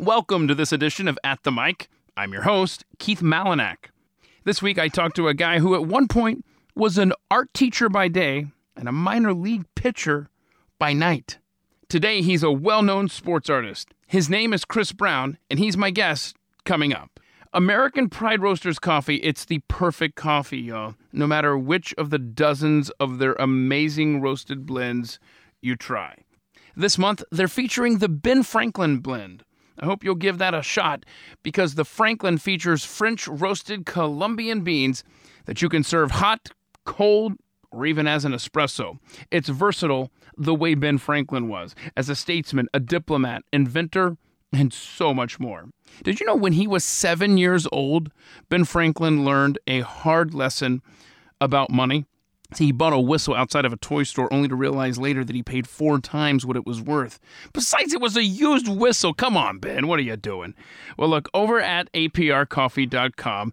Welcome to this edition of At the Mic. I'm your host, Keith Malinak. This week I talked to a guy who at one point was an art teacher by day and a minor league pitcher by night. Today he's a well-known sports artist. His name is Chris Brown, and he's my guest coming up. American Pride Roasters Coffee, it's the perfect coffee, y'all. No matter which of the dozens of their amazing roasted blends you try. This month, they're featuring the Ben Franklin blend. I hope you'll give that a shot because the Franklin features French roasted Colombian beans that you can serve hot, cold, or even as an espresso. It's versatile the way Ben Franklin was, as a statesman, a diplomat, inventor, and so much more. Did you know when he was 7 years old, Ben Franklin learned a hard lesson about money? See, he bought a whistle outside of a toy store only to realize later that he paid 4 times what it was worth. Besides, it was a used whistle. Come on, Ben, what are you doing? Well, look, over at APRCoffee.com,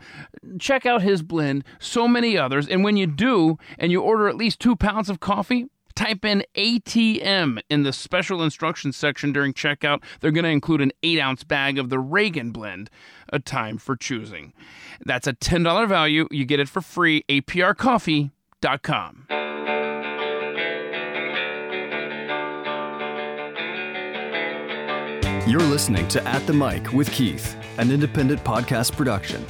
check out his blend, so many others, and when you do, and you order at least 2 pounds of coffee, type in ATM in the special instructions section during checkout. They're going to include an 8-ounce bag of the Reagan blend, a time for choosing. That's a $10 value. You get it for free. APRCoffee.com. You're listening to At the Mic with Keith, an independent podcast production.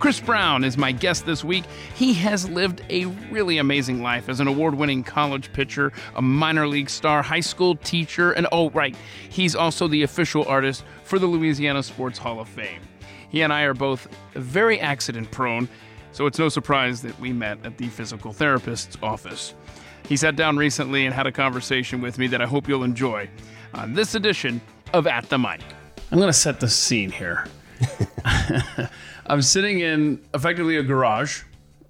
Chris Brown is my guest this week. He has lived a really amazing life as an award-winning college pitcher, a minor league star, high school teacher, and he's also the official artist for the Louisiana Sports Hall of Fame. He and I are both very accident-prone, so it's no surprise that we met at the physical therapist's office. He sat down recently and had a conversation with me that I hope you'll enjoy on this edition of At the Mic. I'm going to set the scene here. I'm sitting in effectively a garage.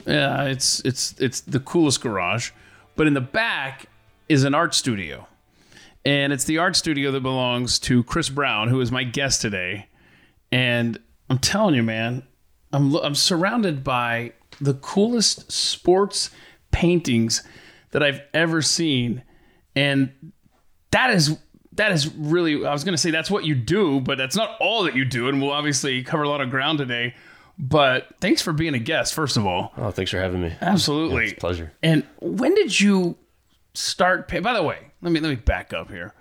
Yeah, it's the coolest garage, but in the back is an art studio, and it's the art studio that belongs to Chris Brown, who is my guest today. And I'm telling you, man, I'm surrounded by the coolest sports paintings that I've ever seen, and that is really, I was going to say that's what you do, but that's not all that you do. And we'll obviously cover a lot of ground today. But thanks for being a guest, first of all. Oh, thanks for having me. Absolutely. Yeah, it's a pleasure. And when did you start? By the way, let me back up here.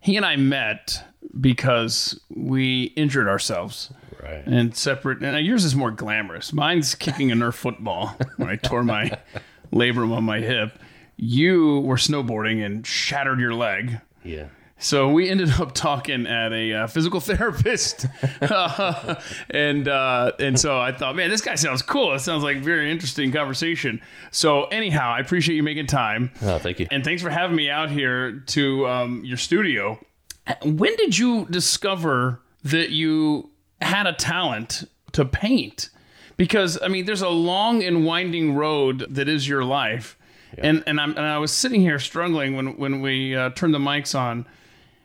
He and I met because we injured ourselves. Right. And separate. And yours is more glamorous. Mine's kicking a Nerf football when I tore my labrum on my hip. You were snowboarding and shattered your leg. Yeah. So we ended up talking at a physical therapist, and so I thought, man, this guy sounds cool. It sounds like a very interesting conversation. So anyhow, I appreciate you making time. Oh, thank you. And thanks for having me out here to your studio. When did you discover that you had a talent to paint? Because, I mean, there's a long and winding road that is your life. Yeah. And I was sitting here struggling when we turned the mics on.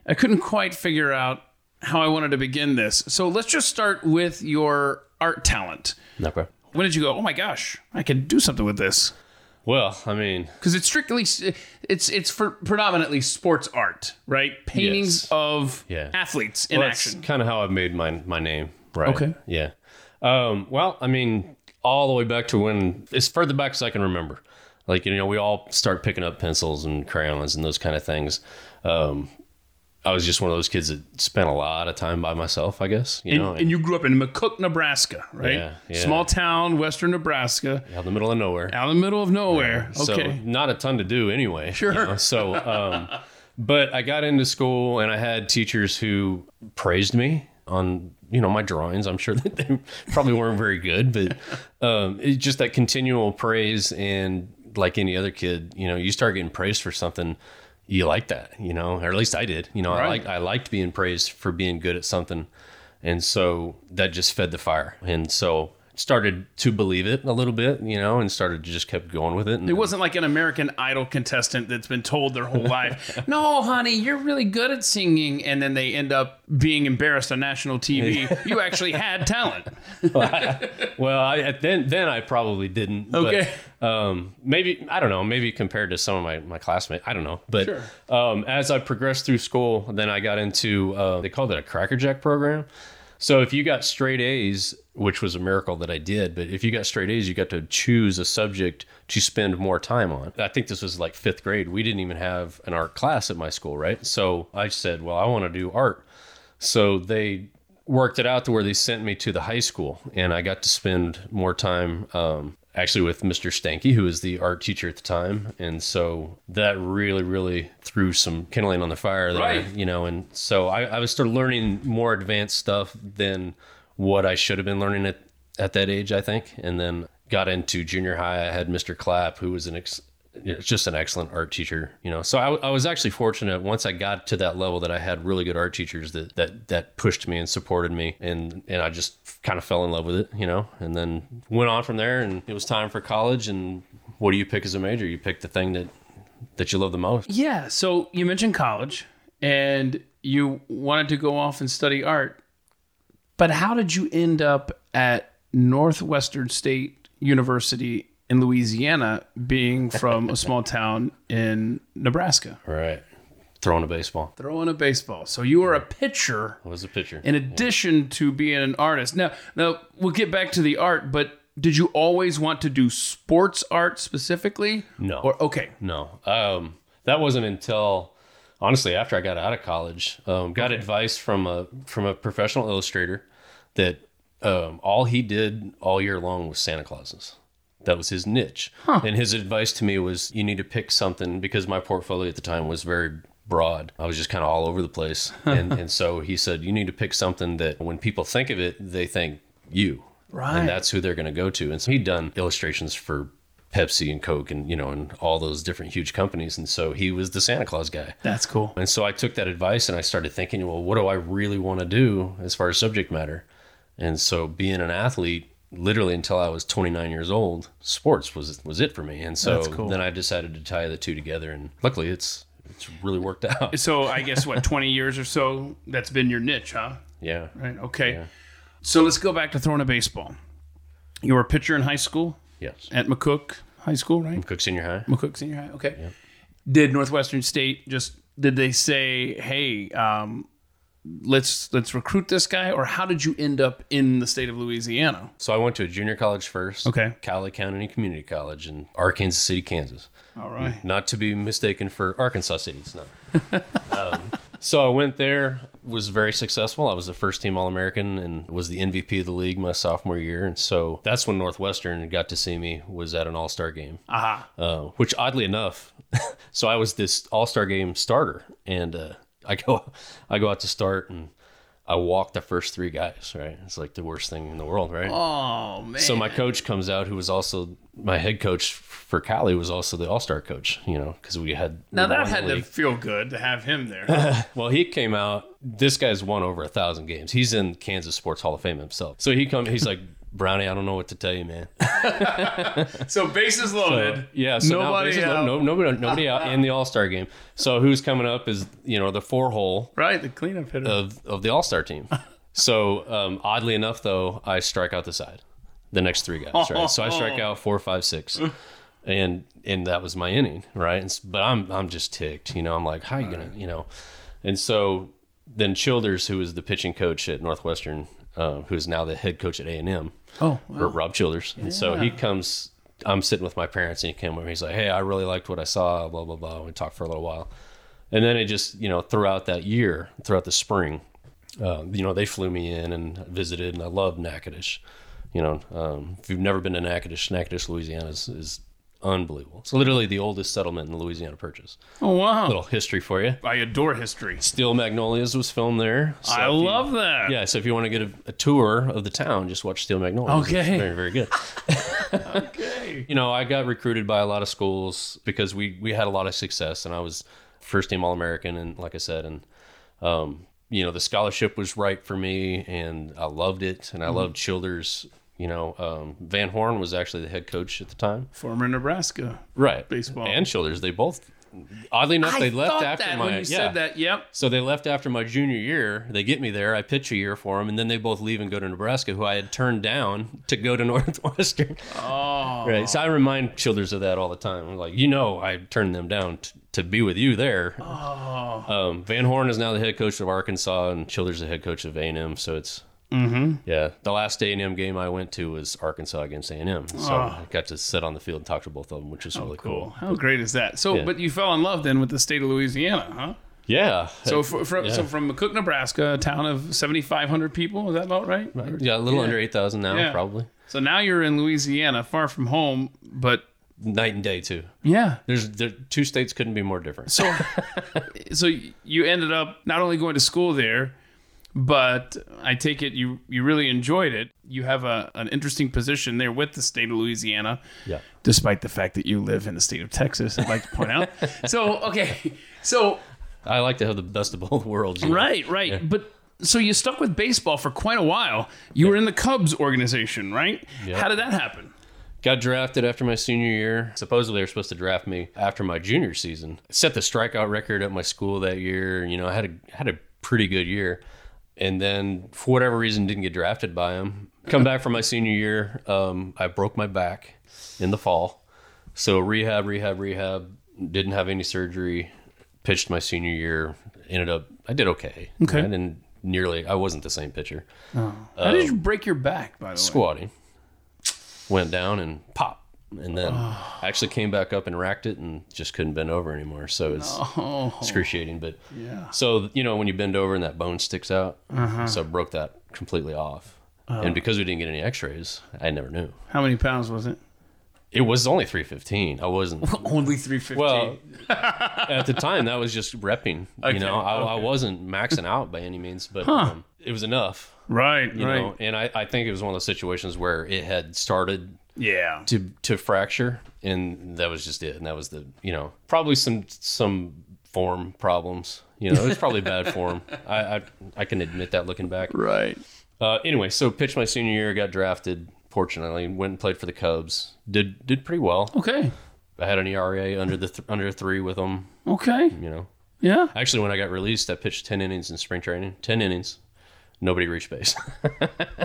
I couldn't quite figure out how I wanted to begin this. So let's just start with your art talent. Okay. When did you go, oh my gosh, I can do something with this? Well, I mean, because it's strictly it's for predominantly sports art, right? Paintings of athletes in action. That's kind of how I made my name, right? Okay. Yeah. Well, I mean, all the way back to when, as further back as I can remember. Like, you know, we all start picking up pencils and crayons and those kind of things. I was just one of those kids that spent a lot of time by myself, I guess. You know. And you grew up in McCook, Nebraska, right? Yeah. Small town, western Nebraska. Out in the middle of nowhere. Yeah. Okay. So not a ton to do anyway. Sure. You know? So, but I got into school and I had teachers who praised me on, you know, my drawings. I'm sure that they probably weren't very good, but it's just that continual praise. And like any other kid, you know, you start getting praised for something, you like that, you know, or at least I did, you know, right. I liked being praised for being good at something. And so that just fed the fire. And so started to believe it a little bit, you know, and started to just kept going with it. And it wasn't like an American Idol contestant that's been told their whole life, no, honey, you're really good at singing. And then they end up being embarrassed on national TV. You actually had talent. Well, then I probably didn't. Okay. But, maybe, I don't know, maybe compared to some of my classmates, I don't know. But sure. As I progressed through school, then I got into, they called it a Cracker Jack program. So if you got straight A's, which was a miracle that I did, but if you got straight A's, you got to choose a subject to spend more time on. I think this was like fifth grade. We didn't even have an art class at my school, right? So I said, well, I want to do art. So they worked it out to where they sent me to the high school, and I got to spend more time actually with Mr. Stanky, who was the art teacher at the time. And so that really, really threw some kindling on the fire there, right. You know, and so I was sort of learning more advanced stuff than what I should have been learning at that age, I think. And then got into junior high, I had Mr. Clapp, who was just an excellent art teacher, you know. So I was actually fortunate once I got to that level that I had really good art teachers that pushed me and supported me, and I just kind of fell in love with it, you know, and then went on from there. And it was time for college, and what do you pick as a major? You pick the thing that you love the most. Yeah, so you mentioned college, and you wanted to go off and study art, but how did you end up at Northwestern State University in Louisiana, being from a small town in Nebraska? Right. Throwing a baseball. So you were a pitcher. I was a pitcher. In addition to being an artist. Now, we'll get back to the art, but did you always want to do sports art specifically? No. Or okay. No. That wasn't until, honestly, after I got out of college. Got advice from a professional illustrator that all he did all year long was Santa Clauses. That was his niche. Huh. And his advice to me was, you need to pick something, because my portfolio at the time was very broad. I was just kind of all over the place. And so he said, you need to pick something that when people think of it, they think you. Right. And that's who they're going to go to. And so he'd done illustrations for Pepsi and Coke and, you know, and all those different huge companies. And so he was the Santa Claus guy. That's cool. And so I took that advice and I started thinking, well, what do I really want to do as far as subject matter? And so being an athlete, literally until I was 29 years old, sports was it for me. And so Then I decided to tie the two together, and luckily it's really worked out. So I guess 20 years or so, that's been your niche, huh? Yeah. Right. Okay. Yeah. So let's go back to throwing a baseball. You were a pitcher in high school? Yes. At McCook High School, right? McCook Senior High. Okay. Yeah. Did Northwestern State did they say, hey, let's recruit this guy, or how did you end up in the state of Louisiana? So I went to a junior college first. Okay. Cowley County Community College in Arkansas City, Kansas. All right. Not to be mistaken for Arkansas City. It's not. So I went there, was very successful. I was the first team All-American and was the MVP of the league my sophomore year. And so that's when Northwestern got to see me, was at an all-star game. Aha. Which oddly enough, so I was this all-star game starter, and I go out to start, and I walk the first three guys, right? It's like the worst thing in the world, right? Oh, man. So my coach comes out, who was also my head coach for Cali, was also the all-star coach, you know, because we had... Now that had to feel good to have him there. Well, he came out. This guy's won over 1,000 games. He's in Kansas Sports Hall of Fame himself. So he comes, he's like... Brownie, I don't know what to tell you, man. So bases loaded. So nobody bases out. Nobody out in the All-Star game. So who's coming up is, you know, the four hole. Right, the cleanup hitter. Of the All-Star team. So oddly enough, though, I strike out the side. The next three guys, right? So I strike out 4, 5, 6. And that was my inning, right? But I'm just ticked, you know. I'm like, how are you going to, you know? And so then Childers, who was the pitching coach at Northwestern, who is now the head coach at A&M, Rob Childers. Yeah. And so he comes, I'm sitting with my parents, and he came over, he's like, hey, I really liked what I saw, blah, blah, blah. We talked for a little while. And then it just, you know, throughout that year, throughout the spring, you know, they flew me in and visited, and I love Natchitoches. You know, if you've never been to Natchitoches, Louisiana is unbelievable. It's literally the oldest settlement in the Louisiana Purchase. Oh, wow. A little history for you. I adore history. Steel Magnolias was filmed there. So I love that. Yeah, so if you want to get a tour of the town, just watch Steel Magnolias. Okay. It's very, very good. Okay. You know, I got recruited by a lot of schools because we had a lot of success, and I was first-team All-American, and like I said, and, you know, the scholarship was right for me, and I loved it, and I loved Childers. You know, Van Horn was actually the head coach at the time. Former Nebraska, right? Baseball and Childers. They both, oddly enough, they left after my. Said that, yep. So they left after my junior year. They get me there. I pitch a year for them, and then they both leave and go to Nebraska, who I had turned down to go to Northwestern. Oh, right. So I remind Childers of that all the time. I'm like, you know, I turned them down to be with you there. Oh. Van Horn is now the head coach of Arkansas, and Childers the head coach of A&M. So it's. Mm-hmm. Yeah, the last A&M game I went to was Arkansas against A&M, so I got to sit on the field and talk to both of them, which is really cool. How great is that? So, but you fell in love then with the state of Louisiana, huh? Yeah. So from McCook, Nebraska, a town of 7,500 people, is that about right? Yeah, a little under 8,000 now, probably. So now you're in Louisiana, far from home, but night and day too. Yeah, there two states couldn't be more different. So, so you ended up not only going to school there. But I take it you really enjoyed it. You have an interesting position there with the state of Louisiana, despite the fact that you live in the state of Texas, I'd like to point out. So I like to have the best of both worlds. Right. Yeah. But so you stuck with baseball for quite a while. You were in the Cubs organization, right? Yeah. How did that happen? Got drafted after my senior year. Supposedly they were supposed to draft me after my junior season. Set the strikeout record at my school that year. You know, I had a pretty good year. And then, for whatever reason, didn't get drafted by him. Come back from my senior year, I broke my back in the fall. So rehab, didn't have any surgery, pitched my senior year, I did okay. Okay. I wasn't the same pitcher. Oh. How did you break your back, by the way? Squatting. Went down and pop. And then I actually came back up and racked it and just couldn't bend over anymore. So it's excruciating. But so, you know, when you bend over and that bone sticks out, so I broke that completely off. And because we didn't get any x-rays, I never knew. How many pounds was it? It was only 315. I wasn't. Only 315? Well, at the time, that was just repping. Okay, you know, I wasn't maxing out by any means, but it was enough. Right, know, and I think it was one of those situations where it had started to fracture, and that was just it. And that was the, you know, probably some form problems, you know, it was probably bad form. I can admit that looking back. Right. Anyway, so pitched my senior year, got drafted, fortunately, went and played for the Cubs, did pretty well. Okay. I had an ERA under three with them. Okay. You know. Yeah. Actually, when I got released, I pitched 10 innings in spring training, Nobody reached base.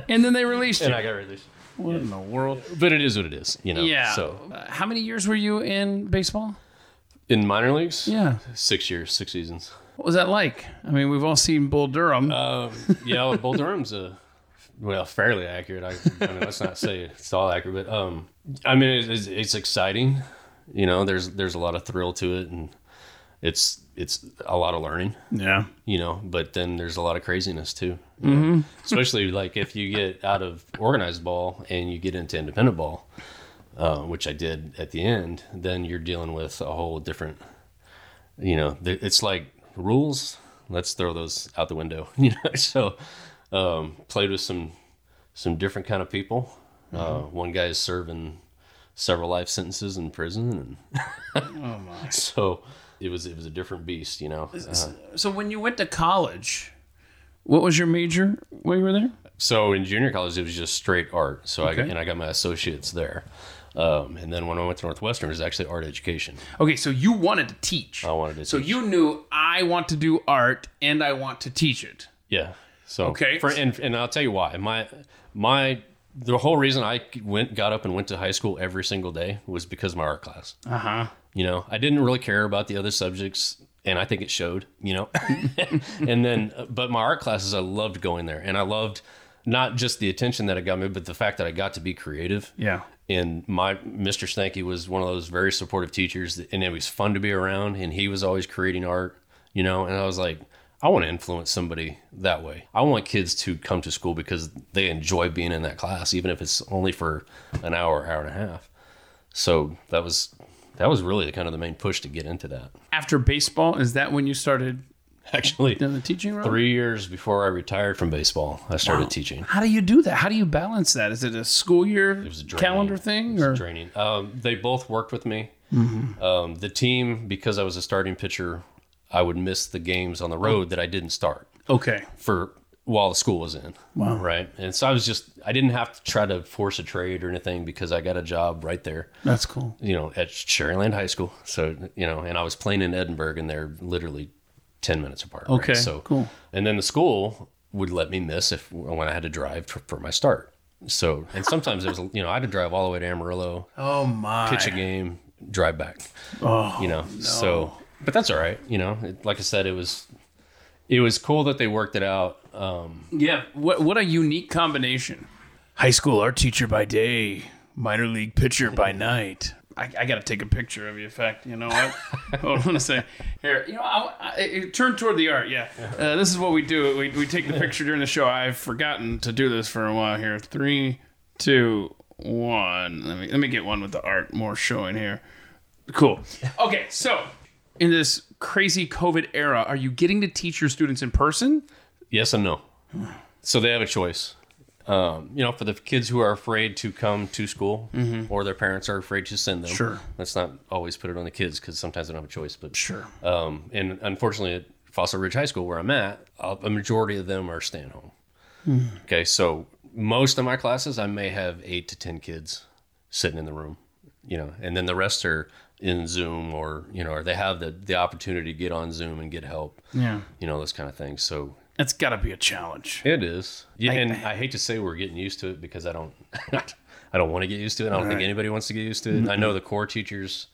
And then they released you. And I got released. What in the world? But it is what it is, you know. Yeah. So, how many years were you in baseball? In minor leagues? Yeah. 6 years, 6 seasons. What was that like? I mean, we've all seen Bull Durham. Yeah, Bull Durham's fairly accurate. I mean, let's not say it's all accurate, but I mean, it's exciting. You know, there's a lot of thrill to it, and it's a lot of learning. Yeah. You know, but then there's a lot of craziness too. Mm-hmm. Especially like if you get out of organized ball and you get into independent ball, which I did at the end, then you're dealing with a whole different, you know, it's like rules. Let's throw those out the window. You know, so played with some different kind of people. One guy is serving several life sentences in prison, and oh my. So it was a different beast, you know. So when you went to college, what was your major while you were there? So in junior college, it was just straight art. So I got my associates there. And then when I went to Northwestern, it was actually art education. Okay, so you wanted to teach. I wanted to teach. So you knew, I want to do art and I want to teach it. Yeah. So okay. And I'll tell you why. The whole reason I got up and went to high school every single day was because of my art class. Uh-huh. You know, I didn't really care about the other subjects, and I think it showed, you know. And then, but my art classes, I loved going there, and I loved not just the attention that it got me, but the fact that I got to be creative. Yeah. And my Mr. Stanky was one of those very supportive teachers, and it was fun to be around, and he was always creating art, you know, and I was like, I want to influence somebody that way. I want kids to come to school because they enjoy being in that class, even if it's only for an hour, hour and a half. So that was really kind of the main push to get into that. After baseball, is that when you started actually doing the teaching role? 3 years before I retired from baseball, I started teaching. How do you do that? How do you balance that? Is it a school year calendar thing? It was draining. They both worked with me. Mm-hmm. The team, because I was a starting pitcher, I would miss the games on the road that I didn't start. Okay. For while the school was in. Wow. Right. And so I didn't have to try to force a trade or anything because I got a job right there. That's cool. You know, at Sherryland High School. So, you know, and I was playing in Edinburgh and they're literally 10 minutes apart. Okay. Right? So cool. And then the school would let me miss when I had to drive for my start. So, and sometimes it was, you know, I had to drive all the way to Amarillo. Oh my. Pitch a game, drive back. Oh, you know, no. So, but that's all right. You know, like I said, it was cool that they worked it out. Yeah. What a unique combination. High school art teacher by day, minor league pitcher by night. I got to take a picture of you. In fact, you know what? Hold on a second. Here, you know, I turn toward the art. Yeah. This is what we do. We take the picture during the show. I've forgotten to do this for a while here. 3, 2, 1. Let me get one with the art more showing here. Cool. Okay. So in this crazy COVID era, are you getting to teach your students in person? Yes and no. So they have a choice. You know, for the kids who are afraid to come to school, mm-hmm. or their parents are afraid to send them. Sure. Let's not always put it on the kids because sometimes they don't have a choice. But sure. And unfortunately, at Fossil Ridge High School, where I'm at, a majority of them are staying home. Mm-hmm. Okay, so most of my classes, I may have 8 to 10 kids sitting in the room, you know, and then the rest are in Zoom or, you know, or they have the opportunity to get on Zoom and get help. Yeah. You know, those kind of things. So. It's got to be a challenge. It is. Yeah, and I hate to say we're getting used to it because I don't want to get used to it. I don't think anybody wants to get used to it. Mm-hmm. I know the core teachers,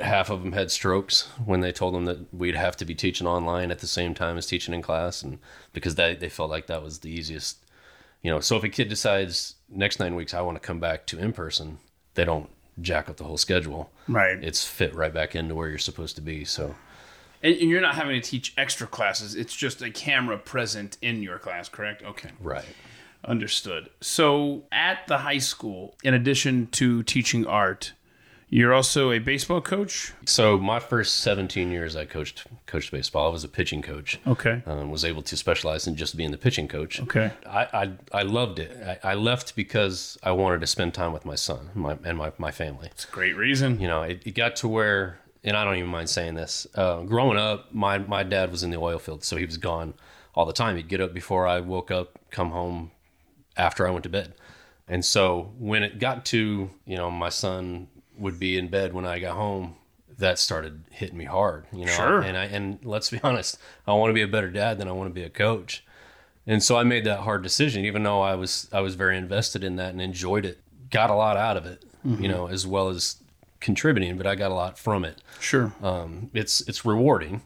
half of them had strokes when they told them that we'd have to be teaching online at the same time as teaching in class, and because they felt like that was the easiest, you know. So if a kid decides next 9 weeks I want to come back to in person, they don't jack up the whole schedule. Right. It's fit right back into where you're supposed to be. So. And you're not having to teach extra classes. It's just a camera present in your class, correct? Okay. Right. Understood. So at the high school, in addition to teaching art, you're also a baseball coach? So my first 17 years I coached baseball. I was a pitching coach. Okay. Was able to specialize in just being the pitching coach. Okay. I loved it. I left because I wanted to spend time with my son and my family. It's a great reason. You know, it got to where... And I don't even mind saying this. Growing up, my dad was in the oil field, so he was gone all the time. He'd get up before I woke up, come home after I went to bed. And so when it got to, you know, my son would be in bed when I got home, that started hitting me hard. You know, sure. And let's be honest, I want to be a better dad than I want to be a coach. And so I made that hard decision, even though I was very invested in that and enjoyed it, got a lot out of it, mm-hmm. you know, as well as contributing, but I got a lot from it. Sure. It's rewarding,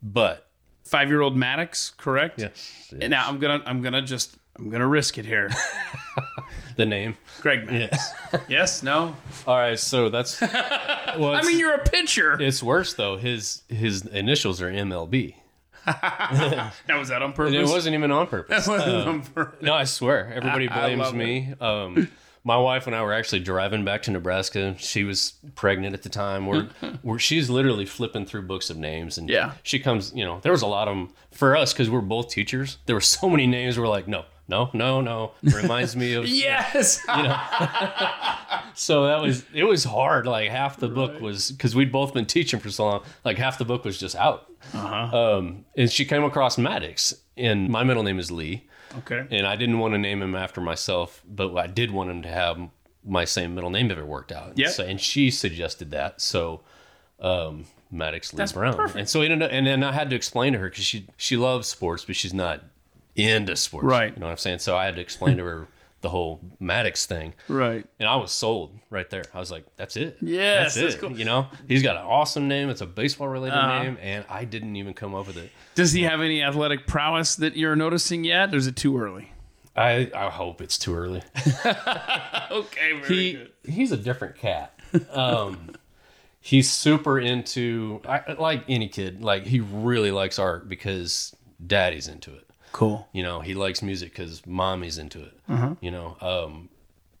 but 5-year-old Maddox, correct? Yes. And now I'm gonna risk it here. The name Greg Maddox. Yeah. Yes. No. All right. So that's. Well, I mean, you're a pitcher. It's worse though. His initials are MLB. Now, was that on purpose? It wasn't even on purpose. That wasn't on purpose. No, I swear. Everybody blames me. My wife and I were actually driving back to Nebraska. She was pregnant at the time. She's literally flipping through books of names. And yeah. She comes, you know, there was a lot of them for us because we're both teachers. There were so many names. We're like, no. It reminds me of. Yes. You know. So it was hard. Like half the book was, because we'd both been teaching for so long, like half the book was just out. Uh-huh. And she came across Maddox. And my middle name is Lee. Okay. And I didn't want to name him after myself, but I did want him to have my same middle name if it worked out. Yeah. So, and she suggested that. So, Maddox Lee Brown. Perfect. And so, and then I had to explain to her because she loves sports, but she's not into sports. Right. You know what I'm saying? So I had to explain to her the whole Maddox thing. Right. And I was sold right there. I was like, that's it. Yes. That's it. Cool. You know, he's got an awesome name. It's a baseball related name. And I didn't even come up with it. Does he have any athletic prowess that you're noticing yet? Or is it too early? I hope it's too early. Okay. Very good. He's a different cat. He's super into, like any kid, like he really likes art because daddy's into it. Cool. You know, he likes music because mommy's into it. Uh-huh. You know,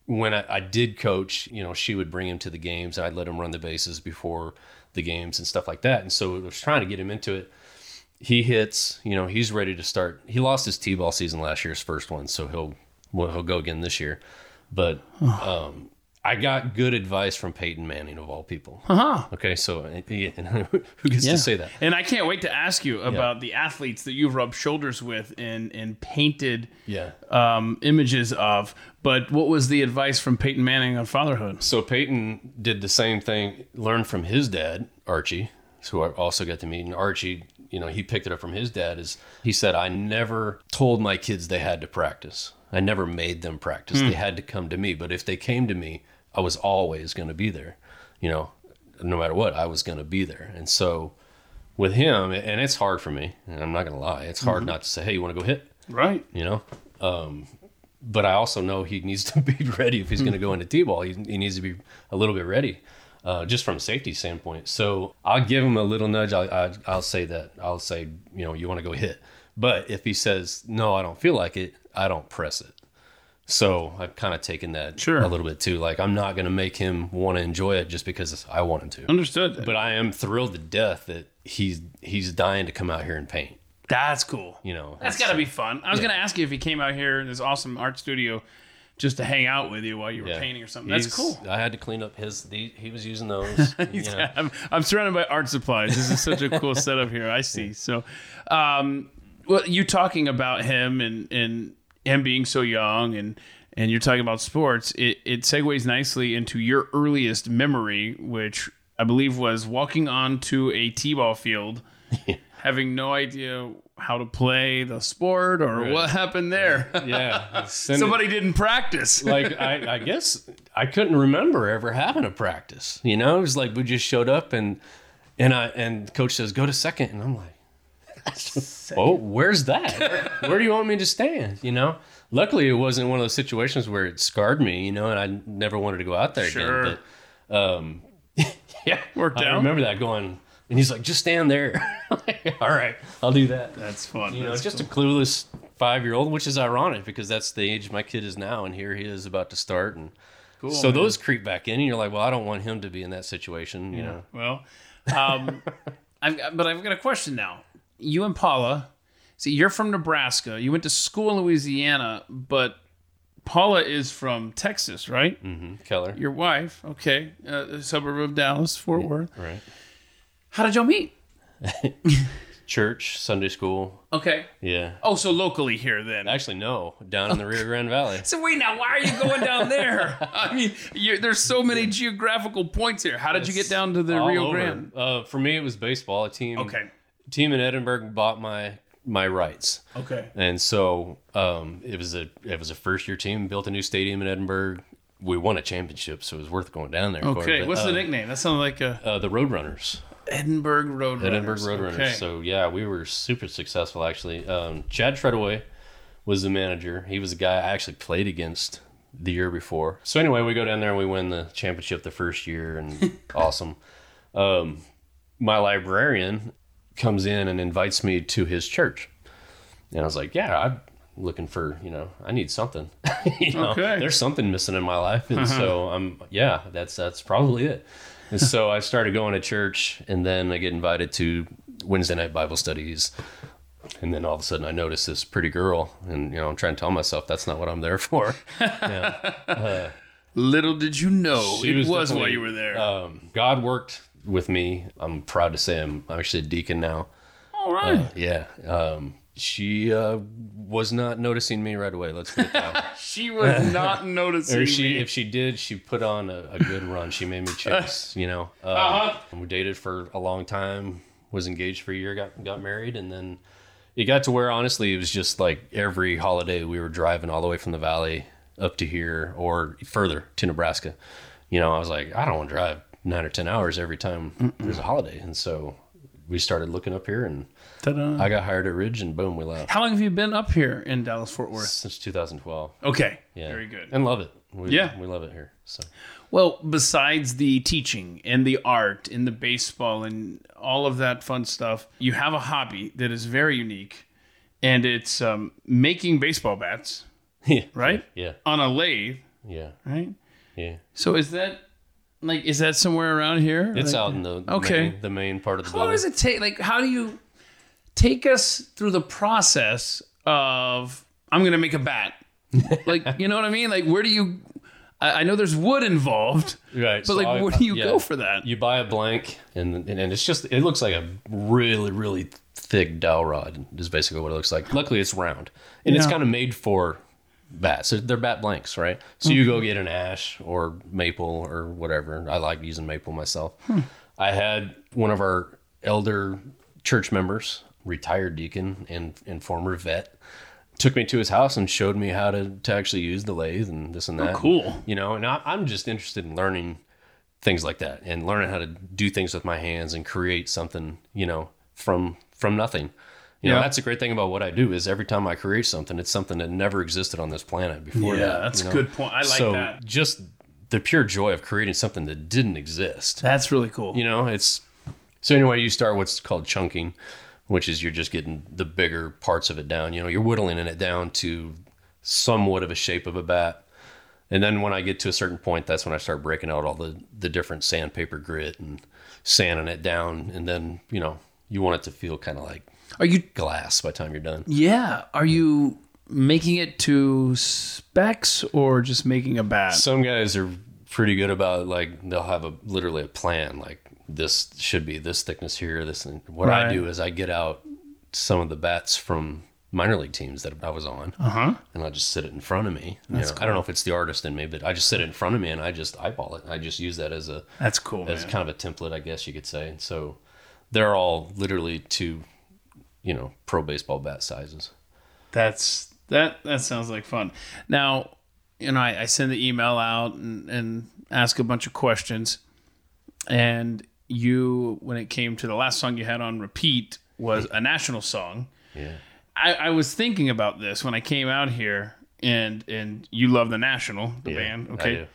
when I did coach, you know, she would bring him to the games. I'd let him run the bases before the games and stuff like that. And so it was trying to get him into it. He hits, you know, he's ready to start. He lost his T-ball season last year, his first one. So he'll go again this year. But I got good advice from Peyton Manning, of all people. Uh-huh. Okay, so who gets to say that? And I can't wait to ask you about the athletes that you've rubbed shoulders with and painted images of. But what was the advice from Peyton Manning on fatherhood? So Peyton did the same thing, learned from his dad, Archie, who I also got to meet. And Archie, you know, he picked it up from his dad. He said, I never told my kids they had to practice. I never made them practice. They had to come to me. But if they came to me, I was always going to be there, you know, no matter what, I was going to be there. And so with him, and it's hard for me, and I'm not going to lie, it's hard not to say, hey, you want to go hit? Right. You know, but I also know he needs to be ready if he's going to go into T-ball. He needs to be a little bit ready, just from a safety standpoint. So I'll give him a little nudge. I'll say that. I'll say, you know, you want to go hit. But if he says, no, I don't feel like it, I don't press it. So I've kind of taken that a little bit too. Like, I'm not going to make him want to enjoy it just because I want him to. Understood. But I am thrilled to death that he's dying to come out here and paint. That's cool. You know, that's got to be fun. I was going to ask you if he came out here in this awesome art studio just to hang out with you while you were painting or something. That's cool. I had to clean up he was using those. I'm surrounded by art supplies. This is such a cool setup here. I see. Yeah. So, well, you talking about him and him being so young and you're talking about sports, it segues nicely into your earliest memory, which I believe was walking onto a T-ball field, having no idea how to play the sport or what happened there. Yeah. Somebody didn't practice. Like, I guess I couldn't remember ever having a practice. You know, it was like we just showed up and coach says, go to second. And I'm like, oh, where's that? Where do you want me to stand? You know, luckily it wasn't one of those situations where it scarred me, you know, and I never wanted to go out there again. But, worked out. I remember that going, and he's like, just stand there. Like, all right, I'll do that. That's fun. You know, it's just a clueless 5-year-old, which is ironic because that's the age my kid is now, and here he is about to start. And cool, so man, those creep back in, and you're like, well, I don't want him to be in that situation, you know. Well, I've got a question now. You and Paula, see, you're from Nebraska. You went to school in Louisiana, but Paula is from Texas, right? Mm-hmm. Keller. Your wife, okay, a suburb of Dallas, Fort Worth. Right. How did y'all meet? Church, Sunday school. Okay. Yeah. Oh, so locally here then? Actually, no, down in the Rio Grande Valley. So wait, now why are you going down there? I mean, there's so many geographical points here. How did you get down to the Rio Grande? For me, it was baseball, a team. Okay. Team in Edinburgh bought my rights. Okay. And so it was a first year team, built a new stadium in Edinburgh. We won a championship, so it was worth going down there. Okay. But, what's the nickname? That sounded like the Roadrunners. Edinburgh Roadrunners. Edinburgh Roadrunners. Okay. So yeah, we were super successful actually. Chad Treadaway was the manager. He was a guy I actually played against the year before. So anyway, we go down there and we win the championship the first year, and awesome. My librarian comes in and invites me to his church. And I was like, yeah, I'm looking for, you know, I need something. You know, okay, there's something missing in my life. And so that's probably it. And so I started going to church, and then I get invited to Wednesday night Bible studies. And then all of a sudden I notice this pretty girl, and, you know, I'm trying to tell myself that's not what I'm there for. Yeah. Little did you know, it was while you were there. God worked with me. I'm proud to say I'm actually a deacon now. All right. She was not noticing me right away. Let's put it that way. She was not noticing me. If she did, she put on a good run. She made me chase, you know. We dated for a long time, was engaged for a year, got married, and then it got to where, honestly, it was just like every holiday we were driving all the way from the valley up to here or further to Nebraska. You know, I was like, I don't want to drive 9 or 10 hours every time there's a holiday. And so we started looking up here, and ta-da, I got hired at Ridge, and boom, we left. How long have you been up here in Dallas, Fort Worth? Since 2012. Okay. Yeah. Very good. And love it. We love it here. So, well, besides the teaching and the art and the baseball and all of that fun stuff, you have a hobby that is very unique, and it's making baseball bats. Yeah. Right? Yeah. On a lathe. Yeah. Right? Yeah. So is that... like, is that somewhere around here? It's like, out in the main part of the building. How long does it take? Like, how do you take us through the process of, I'm going to make a bat? Like, you know what I mean? Like, where do you, I know there's wood involved, right? But so like, where do you go for that? You buy a blank, and it's just, it looks like a really, really thick dowel rod is basically what it looks like. Luckily, it's round, and it's kind of made for bats. So they're bat blanks, right? So you go get an ash or maple or whatever. I like using maple myself. I had one of our elder church members, retired deacon and former vet, took me to his house and showed me how to actually use the lathe and this and that. Oh, cool. You know, and I'm just interested in learning things like that and learning how to do things with my hands and create something, you know, from nothing. You know, that's a great thing about what I do is every time I create something, it's something that never existed on this planet before. Yeah, that's a good point. I like that. Just the pure joy of creating something that didn't exist. That's really cool. You know, it's... So anyway, you start what's called chunking, which is you're just getting the bigger parts of it down. You know, you're whittling it down to somewhat of a shape of a bat. And then when I get to a certain point, that's when I start breaking out all the different sandpaper grit and sanding it down. And then, you know, you want it to feel kind of like glass by the time you're done. Yeah. Are you making it to specs or just making a bat? Some guys are pretty good about it. Like they'll have literally a plan, like, this should be this thickness here, this and what right. I do is I get out some of the bats from minor league teams that I was on and I just sit it in front of me. Cool. I don't know if it's the artist in me, but I just sit it in front of me and I just eyeball it. I just use that as a, that's cool, as kind of a template, I guess you could say. And so they're all literally to, you know, pro baseball bat sizes. That sounds like fun. Now, you know, I send the email out and ask a bunch of questions, and you, when it came to the last song you had on repeat, was a national song. Yeah. I was thinking about this when I came out here, and you love the National, the band. Okay.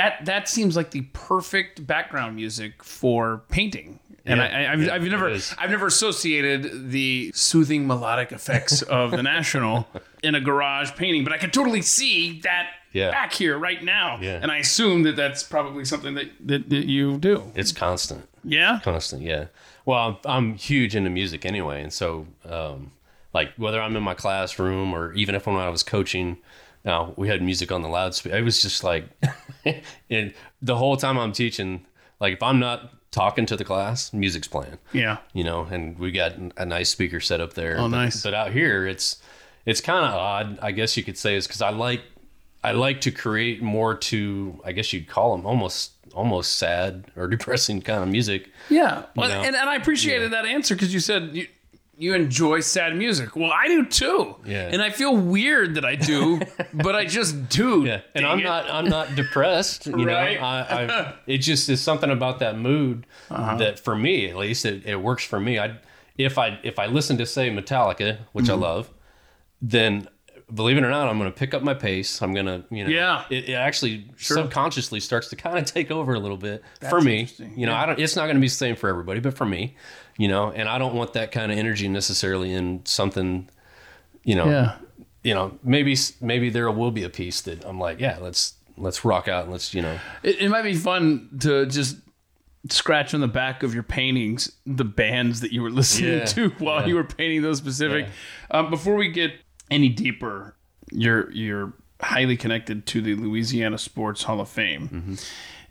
I do. That seems like the perfect background music for painting. And I've never associated the soothing melodic effects of the National in a garage painting, but I could totally see that back here right now. Yeah. And I assume that's probably something that you do. It's constant. Yeah? Constant, yeah. Well, I'm huge into music anyway. And so, like, whether I'm in my classroom or even if when I was coaching, now we had music on the loudspeaker. It was just like, and the whole time I'm teaching, like if I'm not talking to the class, music's playing. Yeah. You know, and we got a nice speaker set up there. Oh, nice. But out here, it's kind of odd, I guess you could say, is because I like to create more to, I guess you'd call them almost sad or depressing kind of music. Yeah. Well, and I appreciated that answer because you said you enjoy sad music. Well, I do too. Yeah. And I feel weird that I do, but I just do. Yeah. And I'm not depressed. You right? know, it just is something about that mood that for me, at least, it works for me. If I listen to, say, Metallica, which I love, then believe it or not, I'm going to pick up my pace. I'm going to, you know, it actually subconsciously starts to kind of take over a little bit. That's for me. You know, it's not going to be the same for everybody, but for me, you know, and I don't want that kind of energy necessarily in something, you know, you know, maybe there will be a piece that I'm like, let's rock out and let's, you know, it might be fun to just scratch on the back of your paintings, the bands that you were listening to while you were painting those specific, before we get any deeper, you're highly connected to the Louisiana Sports Hall of Fame.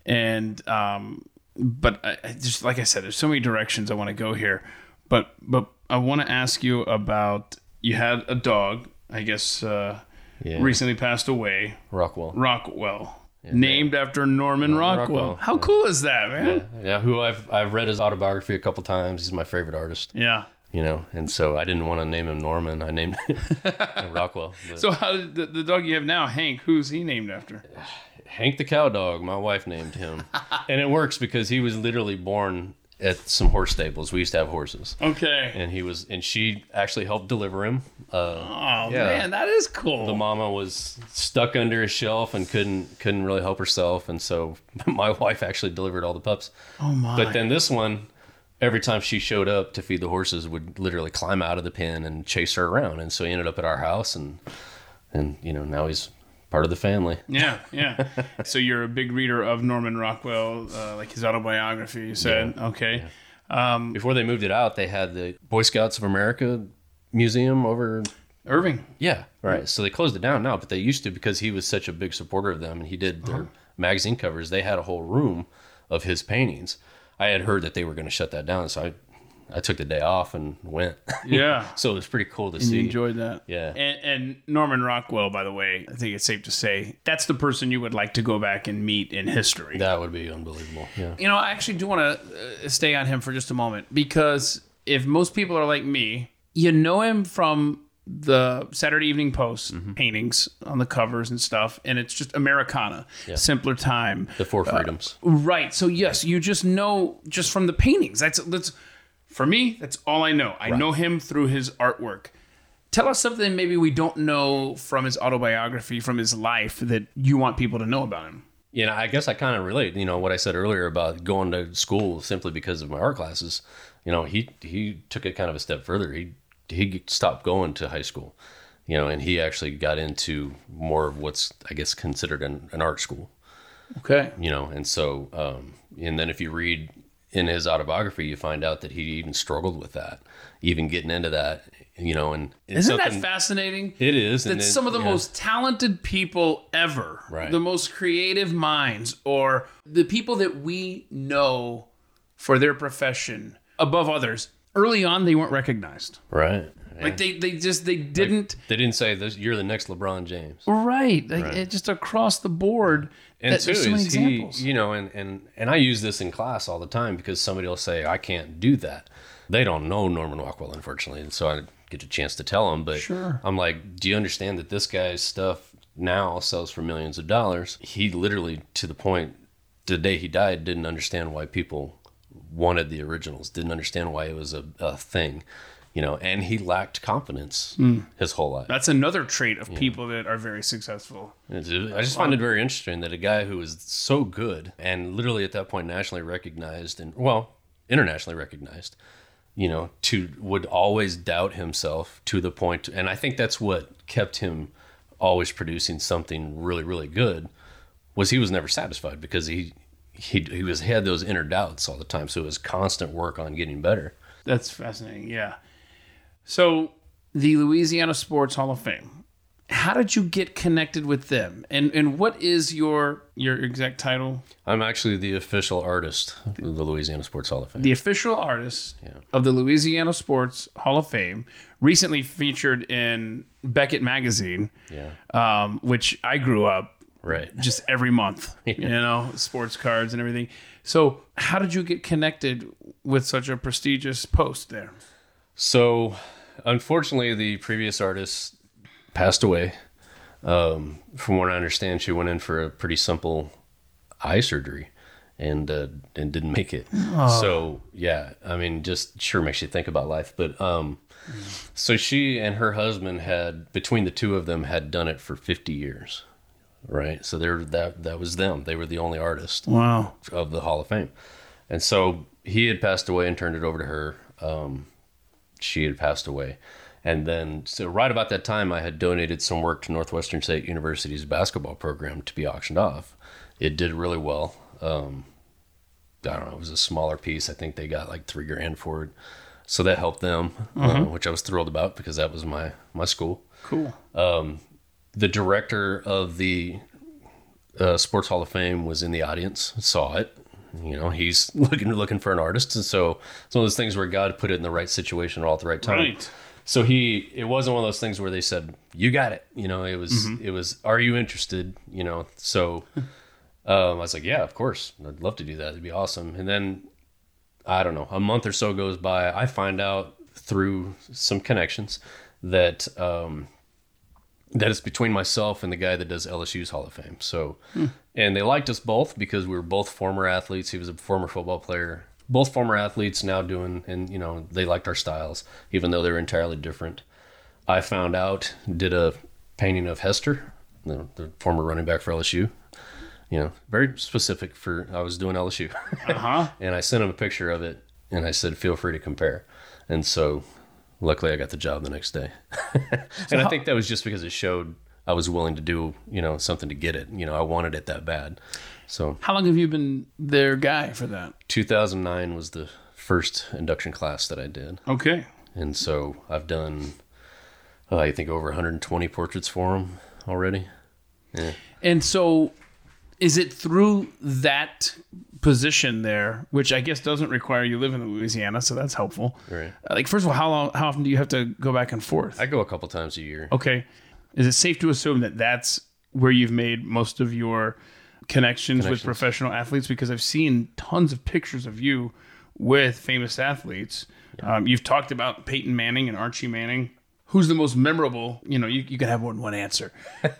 And, but I just, like I said, there's so many directions I want to go here, but I want to ask you about, you had a dog, I guess, recently passed away. Rockwell. Yeah, named after Norman Rockwell. How cool is that, man? Yeah. Who I've read his autobiography a couple times. He's my favorite artist. Yeah. You know, and so I didn't want to name him Norman. I named him Rockwell. But. So how did the dog you have now, Hank, who's he named after? Hank the cow dog. My wife named him. And it works because he was literally born at some horse stables. We used to have horses. Okay. And she actually helped deliver him. Man, that is cool. The mama was stuck under a shelf and couldn't really help herself. And so my wife actually delivered all the pups. Oh, my. But then this one, every time she showed up to feed the horses, would literally climb out of the pen and chase her around. And so he ended up at our house and you know, now he's part of the family. Yeah, yeah. So you're a big reader of Norman Rockwell, like his autobiography, you said. Yeah, okay. Yeah. Before they moved it out, they had the Boy Scouts of America Museum over Irving. Yeah. Right. So they closed it down now, but they used to, because he was such a big supporter of them, and he did their magazine covers. They had a whole room of his paintings. I had heard that they were going to shut that down, so I took the day off and went. Yeah. So it was pretty cool to see. You enjoyed that. Yeah. And Norman Rockwell, by the way, I think it's safe to say, that's the person you would like to go back and meet in history. That would be unbelievable. Yeah. You know, I actually do want to stay on him for just a moment, because if most people are like me, you know him from the Saturday Evening Post paintings on the covers and stuff, and it's just Americana, simpler time. The Four Freedoms. Right. So, yes, you just know just from the paintings. That's for me, that's all I know. I know him through his artwork. Tell us something maybe we don't know from his autobiography, from his life, that you want people to know about him. You know, I guess I kind of relate, you know, what I said earlier about going to school simply because of my art classes. You know, he took it kind of a step further. He stopped going to high school, you know, and he actually got into more of what's, I guess, considered an art school. Okay. You know, and so, and then if you read in his autobiography, you find out that he even struggled with that, even getting into that, you know, and isn't that fascinating? It is. That some of the most talented people ever, the most creative minds, or the people that we know for their profession above others, early on, they weren't recognized. Right. Yeah. Like, they didn't... Like, they didn't say, you're the next LeBron James. Right. Like, right. It just across the board. And too, so is he, you know, and I use this in class all the time, because somebody will say, I can't do that. They don't know Norman Rockwell, unfortunately. And so I get a chance to tell them. But I'm like, do you understand that this guy's stuff now sells for millions of dollars? He literally, to the point, the day he died, didn't understand why people... wanted the originals, didn't understand why it was a thing, you know, and he lacked confidence his whole life. That's another trait of people that are very successful. I just find it very interesting that a guy who is so good and literally at that point nationally recognized and, well, internationally recognized, you know, would always doubt himself to the point. And I think that's what kept him always producing something really, really good, was he was never satisfied, because he had those inner doubts all the time, so it was constant work on getting better. That's fascinating, yeah. So the Louisiana Sports Hall of Fame, how did you get connected with them? And what is your exact title? I'm actually the official artist of the Louisiana Sports Hall of Fame. The official artist of the Louisiana Sports Hall of Fame, recently featured in Beckett Magazine, which I grew up. Right. Just every month, you know, sports cards and everything. So how did you get connected with such a prestigious post there? So unfortunately, the previous artist passed away. From what I understand, she went in for a pretty simple eye surgery and didn't make it. Oh. So, yeah, I mean, just sure makes you think about life. But so she and her husband had, between the two of them, had done it for 50 years. Right. So that was them. They were the only artist of the Hall of Fame. And so he had passed away and turned it over to her. She had passed away. And then, so right about that time, I had donated some work to Northwestern State University's basketball program to be auctioned off. It did really well. I don't know. It was a smaller piece. I think they got like $3,000 for it. So that helped them, which I was thrilled about, because that was my school. Cool. The director of the Sports Hall of Fame was in the audience, saw it. You know, he's looking for an artist. And so it's one of those things where God put it in the right situation all at the right time. Right. So it wasn't one of those things where they said, you got it. You know, it was, are you interested? You know, so I was like, yeah, of course. I'd love to do that. It'd be awesome. And then, I don't know, a month or so goes by. I find out through some connections that, that is between myself and the guy that does LSU's Hall of Fame. So, and they liked us both because we were both former athletes. He was a former football player, both former athletes now doing, and you know, they liked our styles, even though they were entirely different. I found out, did a painting of Hester, the former running back for LSU, you know, very specific for, I was doing LSU and I sent him a picture of it and I said, feel free to compare. And so, luckily, I got the job the next day. And I think that was just because it showed I was willing to do, you know, something to get it. You know, I wanted it that bad. So, how long have you been their guy for that? 2009 was the first induction class that I did. Okay. And so I've done, I think over 120 portraits for him already. Yeah. And so is it through that position there, which I guess doesn't require you living in Louisiana, so that's helpful. Right. Like, first of all, how often do you have to go back and forth? I go a couple times a year. Okay. Is it safe to assume that that's where you've made most of your connections with professional athletes? Because I've seen tons of pictures of you with famous athletes. Yeah. You've talked about Peyton Manning and Archie Manning. Who's the most memorable? You know, you can have more than one answer.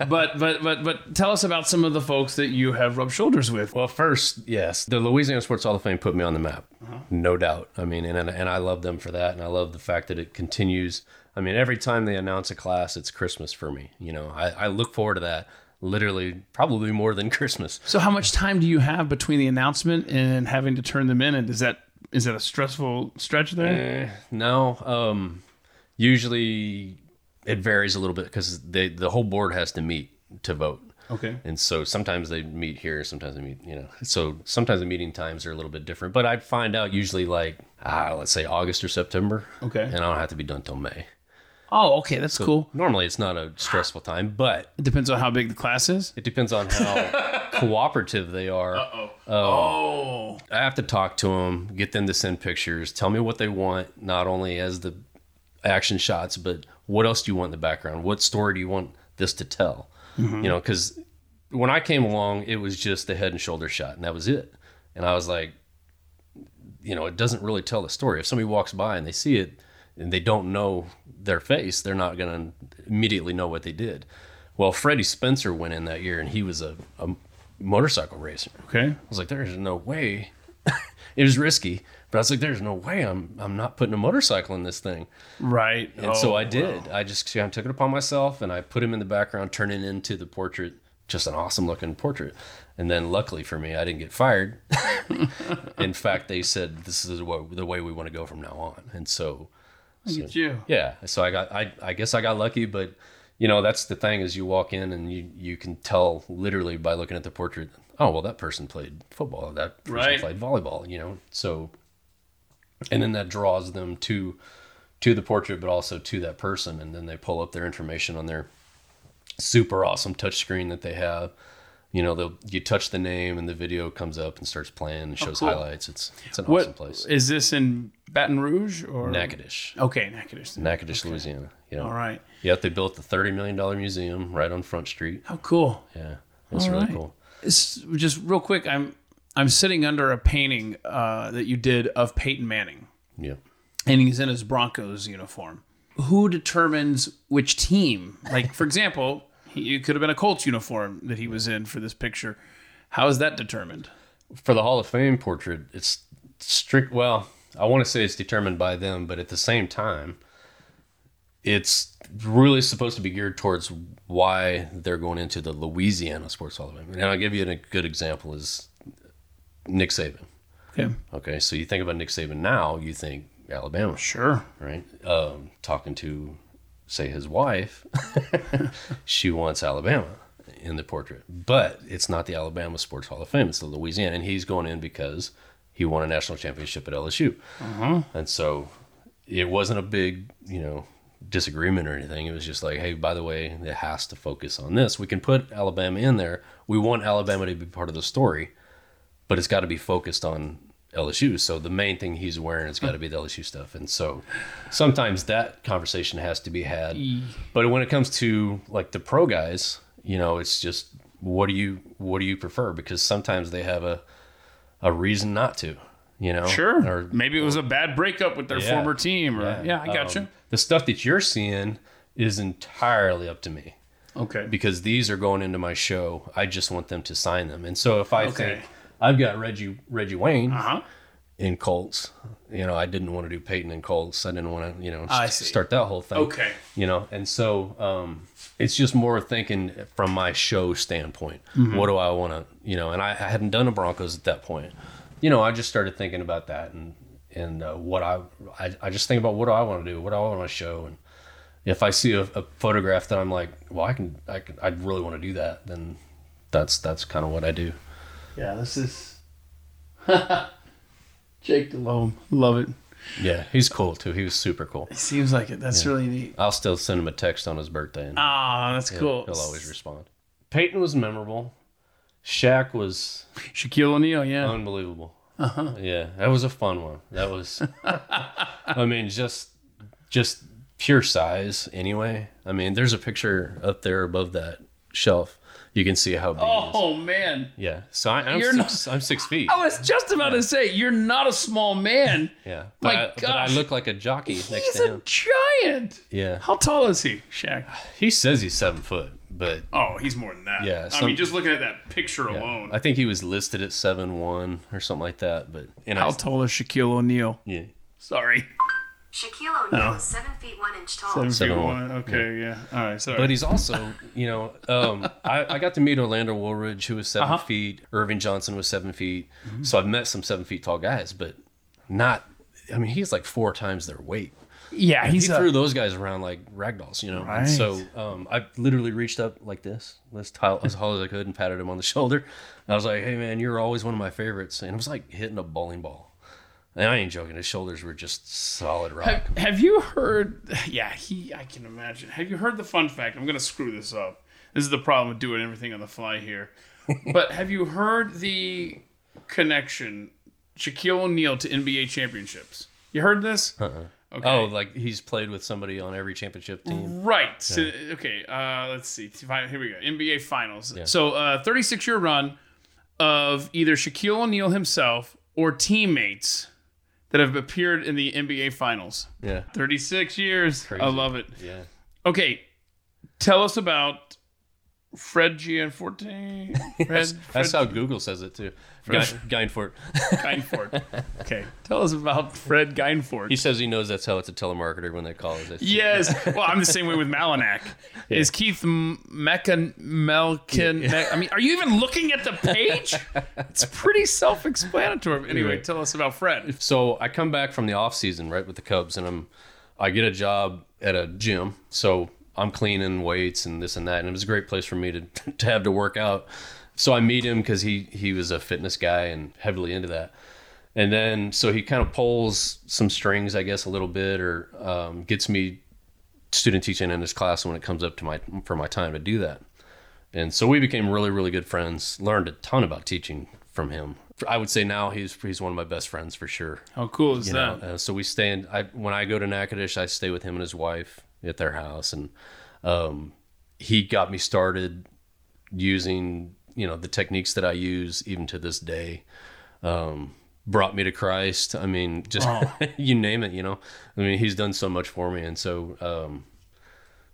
But tell us about some of the folks that you have rubbed shoulders with. Well, first, yes, the Louisiana Sports Hall of Fame put me on the map, no doubt. I mean, and I love them for that, and I love the fact that it continues. I mean, every time they announce a class, it's Christmas for me. You know, I look forward to that literally probably more than Christmas. So how much time do you have between the announcement and having to turn them in? And is that a stressful stretch there? No. Usually it varies a little bit because the whole board has to meet to vote. Okay. And so sometimes they meet here, sometimes they meet, you know. So sometimes the meeting times are a little bit different. But I find out usually like, let's say August or September. Okay. And I don't have to be done till May. Oh, okay. That's so cool. Normally it's not a stressful time, but... It depends on how big the class is? It depends on how cooperative they are. Uh-oh. Oh. I have to talk to them, get them to send pictures, tell me what they want, not only as the... action shots, but what else do you want in the background? What story do you want this to tell? Mm-hmm. You know, because when I came along, it was just the head and shoulder shot, and that was it. And I was like, you know, it doesn't really tell the story. If somebody walks by and they see it and they don't know their face, they're not going to immediately know what they did. Well, Freddie Spencer went in that year, and he was a motorcycle racer. Okay. I was like, there's no way. It was risky. But I was like, there's no way I'm not putting a motorcycle in this thing. Right. And so I did. Wow. I just took it upon myself, and I put him in the background, turning into the portrait, just an awesome-looking portrait. And then luckily for me, I didn't get fired. In fact, they said, this is the way we want to go from now on. And so... Look at you. Yeah. So I guess I got lucky, but, you know, that's the thing is you walk in, and you can tell literally by looking at the portrait, oh, well, that person played football. That person played volleyball, you know, so... And then that draws them to the portrait, but also to that person. And then they pull up their information on their super awesome touchscreen that they have. You know, you touch the name, and the video comes up and starts playing and shows highlights. It's an awesome place. Is this in Baton Rouge or Natchitoches? Okay, Natchitoches, okay. Louisiana. You know, all right. Yeah, they built the $30 million museum right on Front Street. How cool! Yeah, it's really cool. It's just real quick. I'm sitting under a painting that you did of Peyton Manning. Yeah. And he's in his Broncos uniform. Who determines which team? Like, for example, it could have been a Colts uniform that he was in for this picture. How is that determined? For the Hall of Fame portrait, it's strict. Well, I want to say it's determined by them, but at the same time, it's really supposed to be geared towards why they're going into the Louisiana Sports Hall of Fame. And I'll give you a good example is... Nick Saban. Okay. Okay. So you think about Nick Saban now, you think Alabama. Sure. Right. Talking to, say, his wife, she wants Alabama in the portrait, but it's not the Alabama Sports Hall of Fame. It's the Louisiana, and he's going in because he won a national championship at LSU. Uh-huh. And so it wasn't a big, you know, disagreement or anything. It was just like, hey, by the way, it has to focus on this. We can put Alabama in there. We want Alabama to be part of the story. But it's got to be focused on LSU. So the main thing he's wearing has got to be the LSU stuff. And so sometimes that conversation has to be had. But when it comes to like the pro guys, you know, it's just what do you prefer? Because sometimes they have a reason not to, you know. Sure. Or, maybe it was a bad breakup with their former team. Or, yeah, I gotcha. The stuff that you're seeing is entirely up to me. Okay. Because these are going into my show. I just want them to sign them. And so if I think... I've got Reggie Wayne in Colts. You know, I didn't want to do Peyton in Colts. I didn't want to, you know, start that whole thing. Okay. You know, and so it's just more thinking from my show standpoint. Mm-hmm. What do I want to, you know, and I hadn't done the Broncos at that point. You know, I just started thinking about that and what I just think about what do I want to do? What do I want to show? And if I see a photograph that I'm like, well, I'd really want to do that, then that's kind of what I do. Yeah, this is Jake Delhomme. Love it. Yeah, he's cool too. He was super cool. It seems like it. That's really neat. I'll still send him a text on his birthday. And that's cool. He'll always respond. Peyton was memorable. Shaq was... Shaquille O'Neal, yeah. Unbelievable. Uh-huh. Yeah, that was a fun one. That was... I mean, just pure size anyway. I mean, there's a picture up there above that shelf. You can see how big he is. Oh, man. Yeah. So I'm 6 feet. I was just about to say, you're not a small man. Yeah. But I look like a jockey next to him. He's a giant. Yeah. How tall is he, Shaq? He says he's 7 foot, but... Oh, he's more than that. Yeah. I mean, just looking at that picture alone. I think he was listed at 7'1" or something like that. But how tall is Shaquille O'Neal? Yeah. Sorry. Shaquille O'Neal is 7 feet 1 inch tall. 7 feet 1. Okay, yeah. All right, sorry. But he's also, I got to meet Orlando Woolridge, who was 7 feet. Irving Johnson was 7 feet. Mm-hmm. So I've met some 7 feet tall guys, but he's like 4 times their weight. Yeah, he threw those guys around like ragdolls, Right. And so I literally reached up like this, as tall as I could, and patted him on the shoulder. And I was like, "Hey, man, you're always one of my favorites." And it was like hitting a bowling ball. And I ain't joking. His shoulders were just solid rock. Have you heard? Yeah, I can imagine. Have you heard the fun fact? I'm going to screw this up. This is the problem with doing everything on the fly here. But have you heard the connection, Shaquille O'Neal to NBA championships? You heard this? Uh-uh. Okay. Oh, like he's played with somebody on every championship team. Right. Yeah. So, okay, let's see. Here we go. NBA Finals. Yeah. So 36-year run of either Shaquille O'Neal himself or teammates that have appeared in the NBA Finals. Yeah. 36 years. Crazy. I love it. Yeah. Okay. Tell us about Fred Gainefort. That's how Google says it, too. Gainefort. Gainefort. Okay. Tell us about Fred Gainefort. He says he knows that's how it's a telemarketer when they call it. Yes. Well, I'm the same way with Malinak. Yeah. Is Keith Malkin... Yeah. I mean, are you even looking at the page? It's pretty self-explanatory. Anyway, tell us about Fred. So I come back from the offseason, right, with the Cubs, and I get a job at a gym. So I'm cleaning weights and this and that. And it was a great place for me to have to work out. So I meet him because he was a fitness guy and heavily into that. And then, so he kind of pulls some strings, I guess, a little bit, or gets me student teaching in his class when it comes up to my time to do that. And so we became really, really good friends, learned a ton about teaching from him. I would say now he's one of my best friends for sure. How cool is that? So we stay when I go to Natchitoches, I stay with him and his wife at their house. And he got me started using the techniques that I use even to this day, brought me to Christ. I mean, just you name it, I mean, he's done so much for me. And so,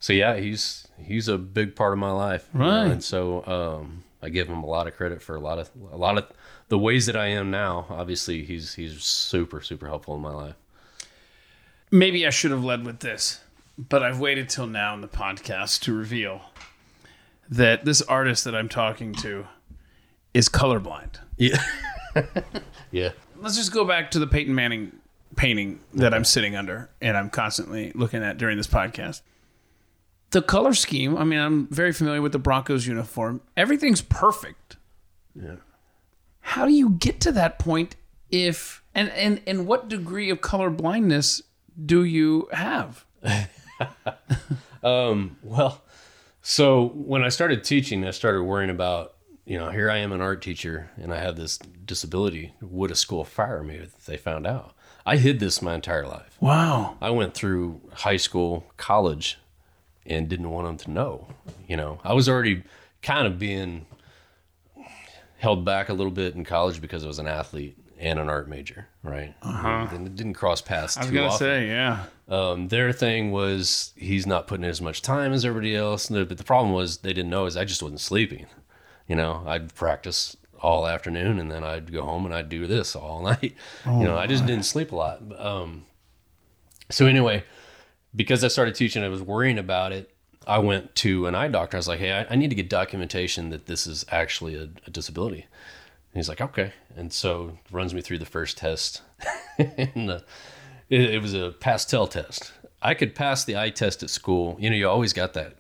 he's a big part of my life. Right. And so, I give him a lot of credit for a lot of the ways that I am now. Obviously he's super, super helpful in my life. Maybe I should have led with this, but I've waited till now in the podcast to reveal that this artist that I'm talking to is colorblind. Yeah. Yeah. Let's just go back to the Peyton Manning painting that I'm sitting under and I'm constantly looking at during this podcast. The color scheme, I mean, I'm very familiar with the Broncos uniform. Everything's perfect. Yeah. How do you get to that point if... And what degree of colorblindness do you have? Well... So when I started teaching, I started worrying about, here I am an art teacher and I have this disability. Would a school fire me if they found out? I hid this my entire life. Wow. I went through high school, college, and didn't want them to know. I was already kind of being held back a little bit in college because I was an athlete and an art major, right? Uh-huh. And it didn't cross paths too often. I was going to say, yeah. Their thing was he's not putting in as much time as everybody else. But the problem was they didn't know is I just wasn't sleeping. I'd practice all afternoon and then I'd go home and I'd do this all night. Oh, I just didn't sleep a lot. So anyway, because I started teaching, I was worrying about it. I went to an eye doctor. I was like, hey, I need to get documentation that this is actually a disability. And he's like, okay. And so runs me through the first test. And it was a pastel test. I could pass the eye test at school. You always got that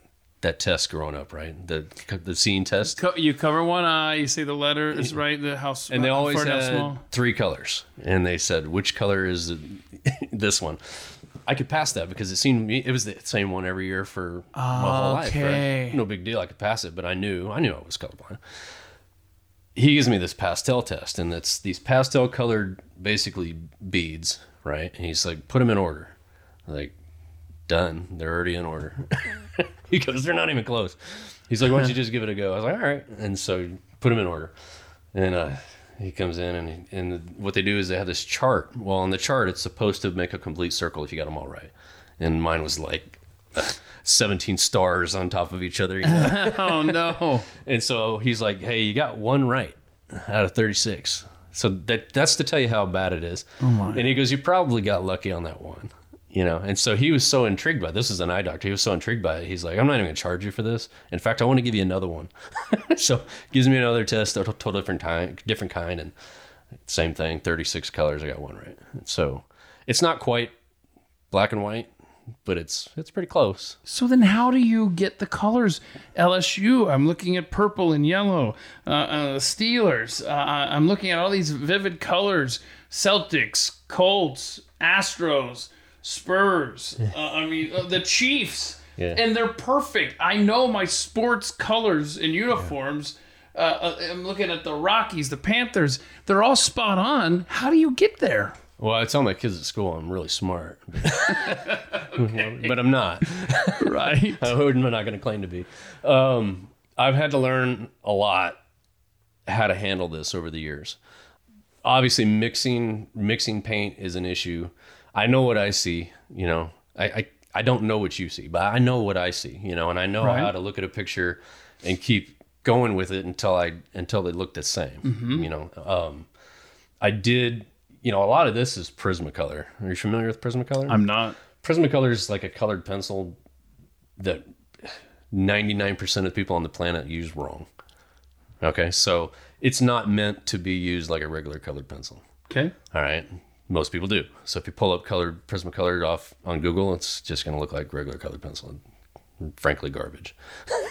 that test growing up, right? The seeing test. You cover one eye, you see the letter is right. The house, and they always had three colors, and they said, which color is this one? I could pass that because it seemed to me it was the same one every year for my whole life. Right? No big deal. I could pass it, but I knew I was colorblind. He gives me this pastel test, and it's these pastel colored basically beads, right? And he's like, put them in order. I'm like, done. They're already in order. He goes, they're not even close. He's like, why don't you just give it a go? I was like, all right. And so put them in order. And he comes in, and what they do is they have this chart. Well, on the chart, it's supposed to make a complete circle if you got them all right. And mine was like 17 stars on top of each other. You know? Oh, no. And so he's like, hey, you got one right out of 36. So that's to tell you how bad it is. Oh my. And he goes, you probably got lucky on that one. You know, and so he was so intrigued by it. This is an eye doctor. He was so intrigued by it. He's like, I'm not even going to charge you for this. In fact, I want to give you another one. So gives me another test, a total different kind, and same thing, 36 colors. I got one right. And so it's not quite black and white, but it's pretty close. So then how do you get the colors? LSU, I'm looking at purple and yellow. Steelers, I'm looking at all these vivid colors. Celtics, Colts, Astros. Spurs, the Chiefs, yeah. And they're perfect. I know my sports colors and uniforms. Yeah. I'm looking at the Rockies, the Panthers. They're all spot on. How do you get there? Well, I tell my kids at school I'm really smart, but I'm not. Right? I'm not going to claim to be. I've had to learn a lot how to handle this over the years. Obviously, mixing paint is an issue. I know what I see, you know, I don't know what you see, but I know what I see, you know, and I know how to look at a picture and keep going with it until they look the same, you know. I did, you know, a lot of this is Prismacolor. Are you familiar with Prismacolor? I'm not. Prismacolor is like a colored pencil that 99% of people on the planet use wrong. Okay. So it's not meant to be used like a regular colored pencil. Okay. All right. Most people do. So if you pull up colored Prismacolor off on Google, it's just going to look like regular colored pencil and frankly garbage.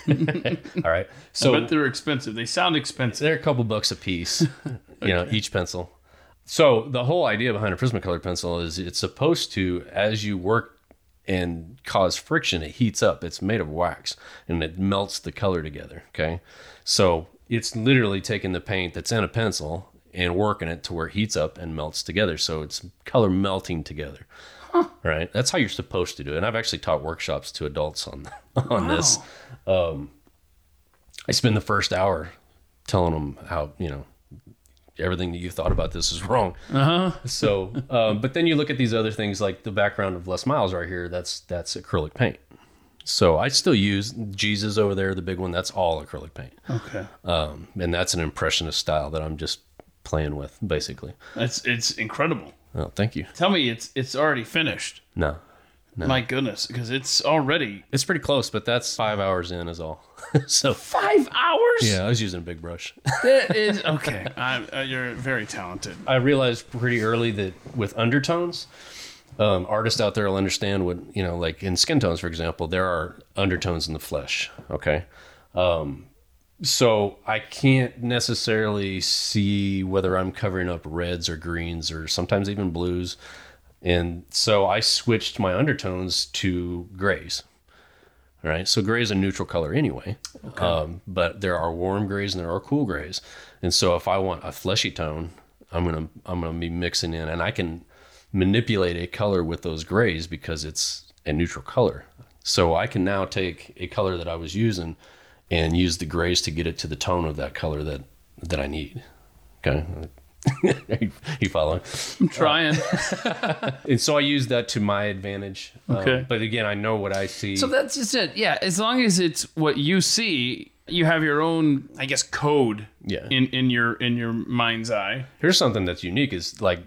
All right. So I bet they're expensive. They sound expensive. They're a couple bucks a piece, you know, each pencil. So the whole idea behind a Prismacolor pencil is it's supposed to, as you work and cause friction, it heats up. It's made of wax and it melts the color together. Okay. So it's literally taking the paint that's in a pencil and working it to where it heats up and melts together. So it's color melting together, right? That's how you're supposed to do it. And I've actually taught workshops to adults on this. I spend the first hour telling them how, you know, everything that you thought about this is wrong. So, but then you look at these other things like the background of Les Miles right here, that's acrylic paint. So I still use Jesus over there, the big one, that's all acrylic paint. Okay. And that's an impressionist style that I'm just playing with, basically. It's incredible. Oh, thank you. Tell me it's already finished. No. My goodness, because it's pretty close, but that's 5 hours in is all. So 5 hours? Yeah, I was using a big brush. That is okay. You're very talented. I realized pretty early that with undertones, artists out there will understand what, you know, like in skin tones, for example, there are undertones in the flesh. Okay. So I can't necessarily see whether I'm covering up reds or greens or sometimes even blues. And so I switched my undertones to grays. All right. So gray is a neutral color anyway, okay. But there are warm grays and there are cool grays. And so if I want a fleshy tone, I'm going to be mixing in, and I can manipulate a color with those grays because it's a neutral color. So I can now take a color that I was using and use the grays to get it to the tone of that color that I need. Okay. You following? I'm trying. And so I use that to my advantage. Okay. But again, I know what I see. So that's just it. Yeah. As long as it's what you see, you have your own, I guess, code in your mind's eye. Here's something that's unique is like,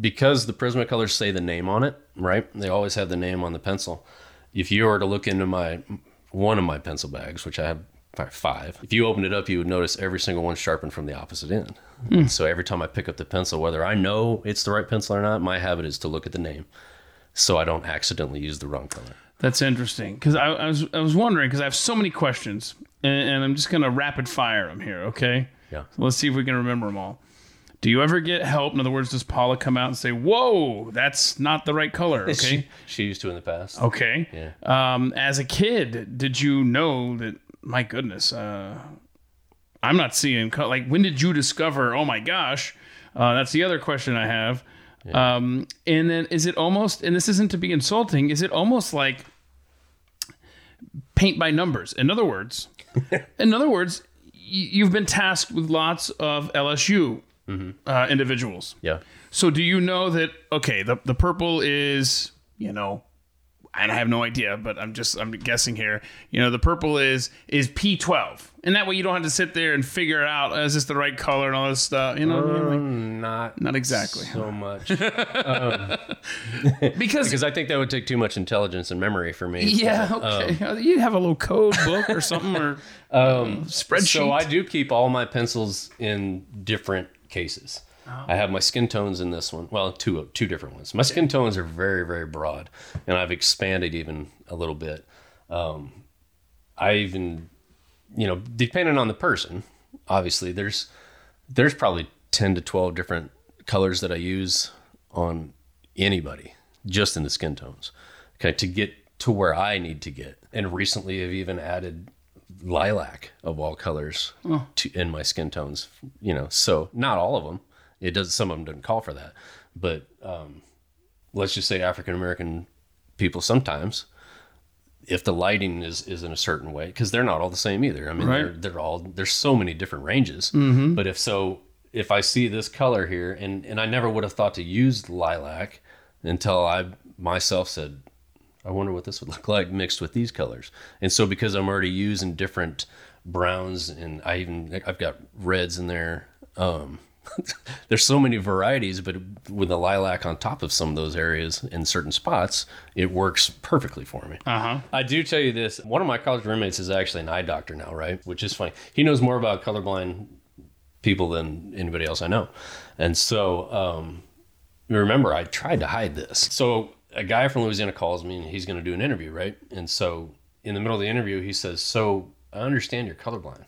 because the Prismacolors say the name on it, right? They always have the name on the pencil. If you were to look into one of my pencil bags, which I have 5, if you opened it up, you would notice every single one sharpened from the opposite end. So every time I pick up the pencil, whether I know it's the right pencil or not, my habit is to look at the name so I don't accidentally use the wrong color. That's interesting, because I was wondering, because I have so many questions, and I'm just going to rapid fire them here, okay? Yeah. So let's see if we can remember them all. Do you ever get help? In other words, does Paula come out and say, whoa, that's not the right color, okay? She used to in the past. Okay. Yeah. As a kid, did you know that, my goodness, I'm not seeing color. Like, when did you discover, oh, my gosh, that's the other question I have. Yeah. And then is it almost, and this isn't to be insulting, is it almost like paint by numbers? In other words, you've been tasked with lots of LSU individuals. Yeah. So do you know that, okay, the purple is, you know, and I have no idea, but I'm guessing here, you know, the purple is P12. And that way you don't have to sit there and figure out, is this the right color and all this stuff, you know? Not exactly. So much. Because I think that would take too much intelligence and memory for me. Yeah, but, okay. You'd have a little code book or something, or spreadsheet. So I do keep all my pencils in different cases. I have my skin tones in this one. Well, two different ones. My skin tones are very, very broad, and I've expanded even a little bit. I even, you know, depending on the person, obviously, there's probably 10 to 12 different colors that I use on anybody, just in the skin tones, okay, to get to where I need to get. And recently, I've even added lilac of all colors in my skin tones, you know, so not all of them. It does. Some of them doesn't call for that, but let's just say African American people sometimes, if the lighting is in a certain way, because they're not all the same either. I mean, right. They're all, there's so many different ranges. Mm-hmm. But if I see this color here, and I never would have thought to use lilac until I myself said, I wonder what this would look like mixed with these colors. And so because I'm already using different browns, and I've got reds in there. There's so many varieties, but with the lilac on top of some of those areas in certain spots, it works perfectly for me. Uh-huh. I do tell you this. One of my college roommates is actually an eye doctor now, right? Which is funny. He knows more about colorblind people than anybody else I know. And so, remember, I tried to hide this. So a guy from Louisiana calls me, and he's going to do an interview, right? And so in the middle of the interview, he says, so I understand you're colorblind.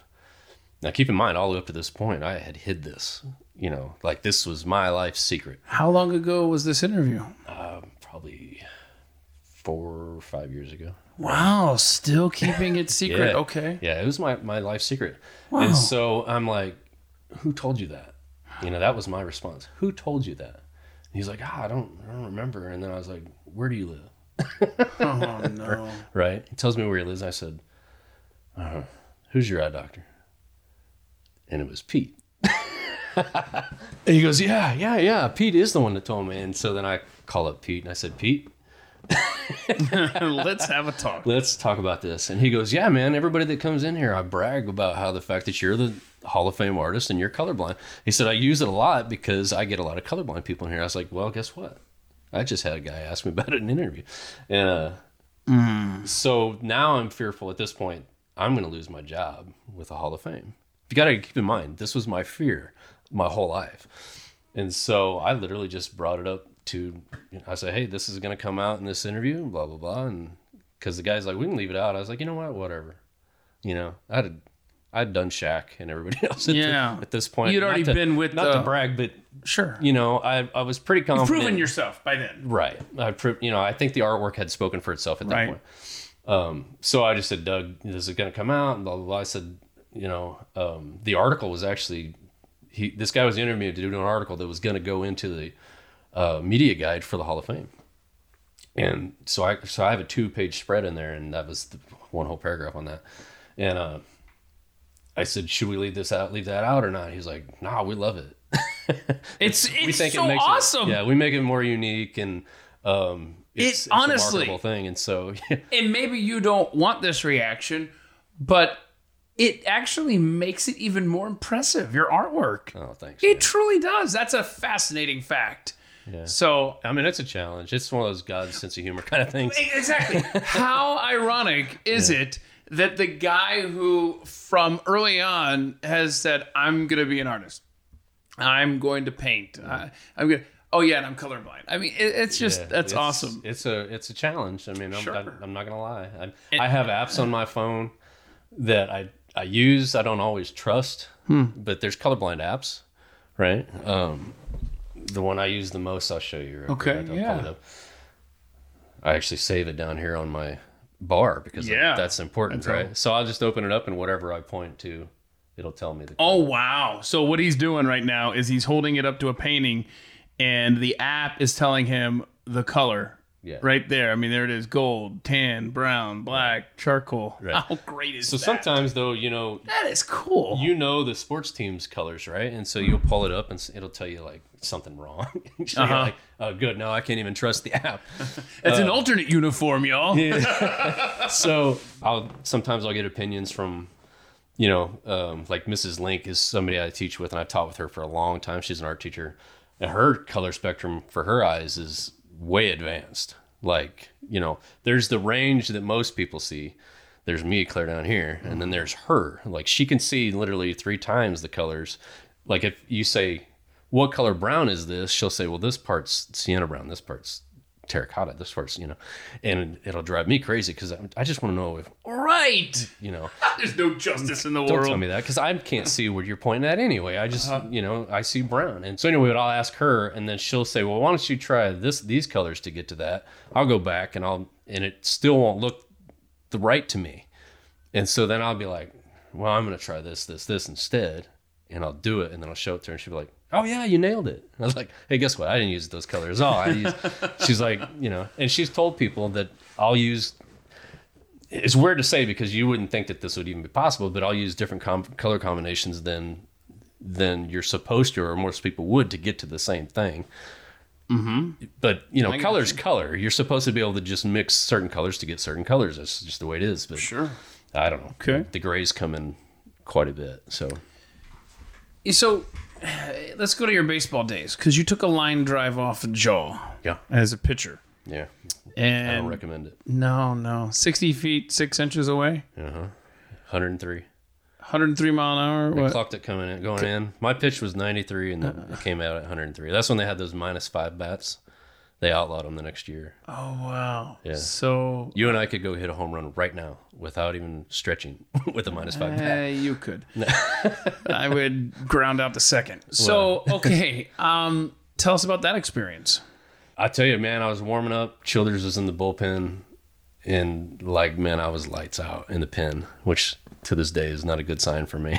Now, keep in mind, all the way up to this point, I had hid this. You know, like this was my life's secret. How long ago was this interview? Probably 4 or 5 years ago. Wow, still keeping it secret. Yeah. Okay. Yeah, it was my life's secret. Wow. And so I'm like, who told you that? You know, that was my response. Who told you that? And he's like, I don't remember. And then I was like, where do you live? Oh, no. Right? He tells me where he lives. I said, who's your eye doctor? And it was Pete. And he goes, yeah, Pete is the one that told me. And so then I call up Pete, and I said, Pete, let's have a talk. Let's talk about this. And he goes, yeah, man, everybody that comes in here, I brag about how the fact that you're the Hall of Fame artist and you're colorblind. He said, I use it a lot because I get a lot of colorblind people in here. I was like, well, guess what? I just had a guy ask me about it in an interview. And so now I'm fearful at this point, I'm going to lose my job with the Hall of Fame. You got to keep in mind, this was my fear my whole life. And so I literally just brought it up to, you know, I said, hey, this is going to come out in this interview, blah, blah, blah. And because the guy's like, we can leave it out. I was like, you know what? Whatever. You know, I'd done Shaq and everybody else at this point. You'd already been with not to brag, but sure. You know, I was pretty confident. You've proven yourself by then. Right. I proved, you know, I think the artwork had spoken for itself at that point. So I just said, Doug, this is going to come out and blah, blah, blah. I said, you know, the article was actually, this guy was interviewed to do an article that was going to go into the media guide for the Hall of Fame. And so I have a 2-page spread in there, and that was one whole paragraph on that. And I said, should we leave that out or not? He's like, nah, we love it. it's so awesome. We make it more unique, and it's honestly, a remarkable thing. And so, yeah. And maybe you don't want this reaction, but it actually makes it even more impressive, your artwork. Oh, thanks. It truly does. That's a fascinating fact. Yeah. So, I mean, it's a challenge. It's one of those God's sense of humor kind of things. Exactly. How ironic is it that the guy who from early on has said, I'm going to be an artist. I'm going to paint. I'm going to... Oh yeah, and I'm colorblind. I mean, it's just that's awesome. It's a challenge. I mean, I'm not gonna lie. I have apps on my phone that I use. I don't always trust, but there's colorblind apps, right? The one I use the most, I'll show you. Okay, yeah. Pull it up. I actually save it down here on my bar because that's important, right? Cool. So I'll just open it up and whatever I point to, it'll tell me the color. Oh wow! So what he's doing right now is he's holding it up to a painting. And the app is telling him the color right there. I mean, there it is. Gold, tan, brown, black, charcoal. Right. How great is that? So sometimes, though, you know... That is cool. You know the sports team's colors, right? And so you'll pull it up and it'll tell you, like, something wrong. So you're like, oh, good. Now I can't even trust the app. It's an alternate uniform, y'all. Yeah. So sometimes I'll get opinions from... You know, like Mrs. Link is somebody I teach with, and I taught with her for a long time. She's an art teacher. And her color spectrum for her eyes is way advanced. Like, you know, there's the range that most people see. There's me clear down here, and then there's her. Like, she can see literally 3 times the colors. Like, if you say, what color brown is this? She'll say, well, this part's sienna brown, this part's terracotta, this part's, you know. And it'll drive me crazy because I just want to know if... Right! You know. There's no justice in the world. Don't tell me that, because I can't see what you're pointing at anyway. I just, you know, I see brown. And so anyway, I'll ask her, and then she'll say, well, why don't you try these colors to get to that? I'll go back, and it still won't look the right to me. And so then I'll be like, well, I'm going to try this instead. And I'll do it, and then I'll show it to her, and she'll be like, oh, yeah, you nailed it. And I was like, hey, guess what? I didn't use those colors at all. She's like, you know, and she's told people that I'll use... It's weird to say because you wouldn't think that this would even be possible, but I'll use different color combinations than you're supposed to or most people would to get to the same thing. Mm-hmm. But, you know, color's color. You're supposed to be able to just mix certain colors to get certain colors. That's just the way it is. But sure. I don't know. Okay. The grays come in quite a bit. So let's go to your baseball days because you took a line drive off a jaw as a pitcher. Yeah. And I don't recommend it. No. 60 feet, 6 inches away? 103 mile an hour? They clocked it going in. My pitch was 93, and then it came out at 103. That's when they had those -5 bats. They outlawed them the next year. Oh, wow. Yeah. So... You and I could go hit a home run right now without even stretching with a -5 bat. You could. I would ground out the second. So, okay. Tell us about that experience. I tell you, man, I was warming up. Childers was in the bullpen, and like, man, I was lights out in the pen, which to this day is not a good sign for me.